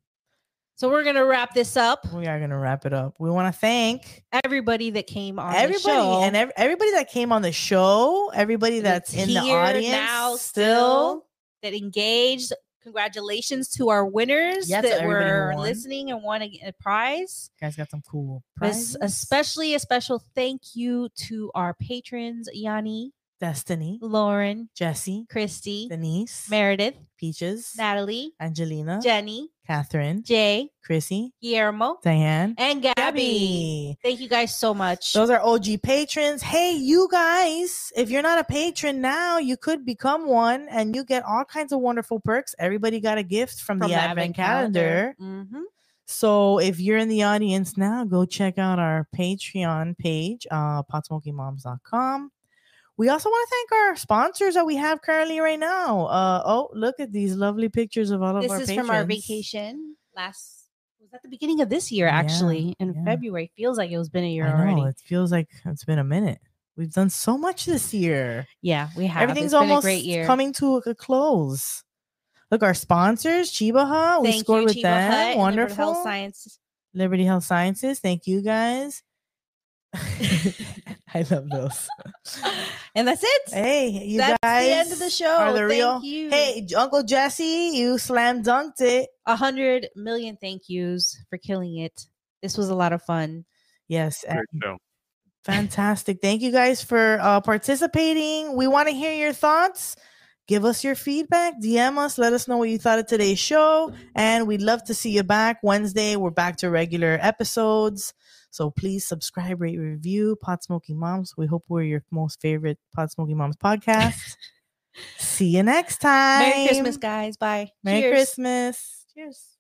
So we're going to wrap this up. We are going to wrap it up. We want to thank everybody that came on the show. And everybody that came on the show. Everybody that's in the audience now still that engaged. Congratulations to our winners that were listening and won a prize. You guys got some cool prizes. Especially a special thank you to our patrons, Yanni, Destiny, Lauren, Jesse, Christy, Denise, Meredith, Peaches, Natalie, Angelina, Jenny, Catherine, Jay, Chrissy, Guillermo, Diane, and Gabby. Thank you guys so much. Those are OG patrons. Hey, you guys, if you're not a patron now, you could become one and you get all kinds of wonderful perks. Everybody got a gift from the Advent calendar. Mm-hmm. So if you're in the audience now, go check out our Patreon page, Potsmokingmoms.com. We also want to thank our sponsors that we have currently right now. Look at these lovely pictures of all of our patrons. This is from our vacation was at the beginning of this year, actually, in February. Feels like it's been a year already. It feels like it's been a minute. We've done so much this year. Yeah, we have. Everything's almost coming to a close. Look, our sponsors, Chiba Hut. We scored with them. Wonderful. Liberty Health Sciences. Thank you, guys. I love those. And that's it. Hey, you guys. That's the end of the show. Thank you. Hey, Uncle Jesse, you slam dunked it. 100 million thank yous for killing it. This was a lot of fun. Yes. Fantastic. Thank you guys for participating. We want to hear your thoughts. Give us your feedback. DM us. Let us know what you thought of today's show. And we'd love to see you back Wednesday. We're back to regular episodes. So please subscribe, rate, review Pot Smoking Moms. We hope we're your most favorite Pot Smoking Moms podcast. See you next time. Merry Christmas, guys. Bye. Merry Christmas. Cheers.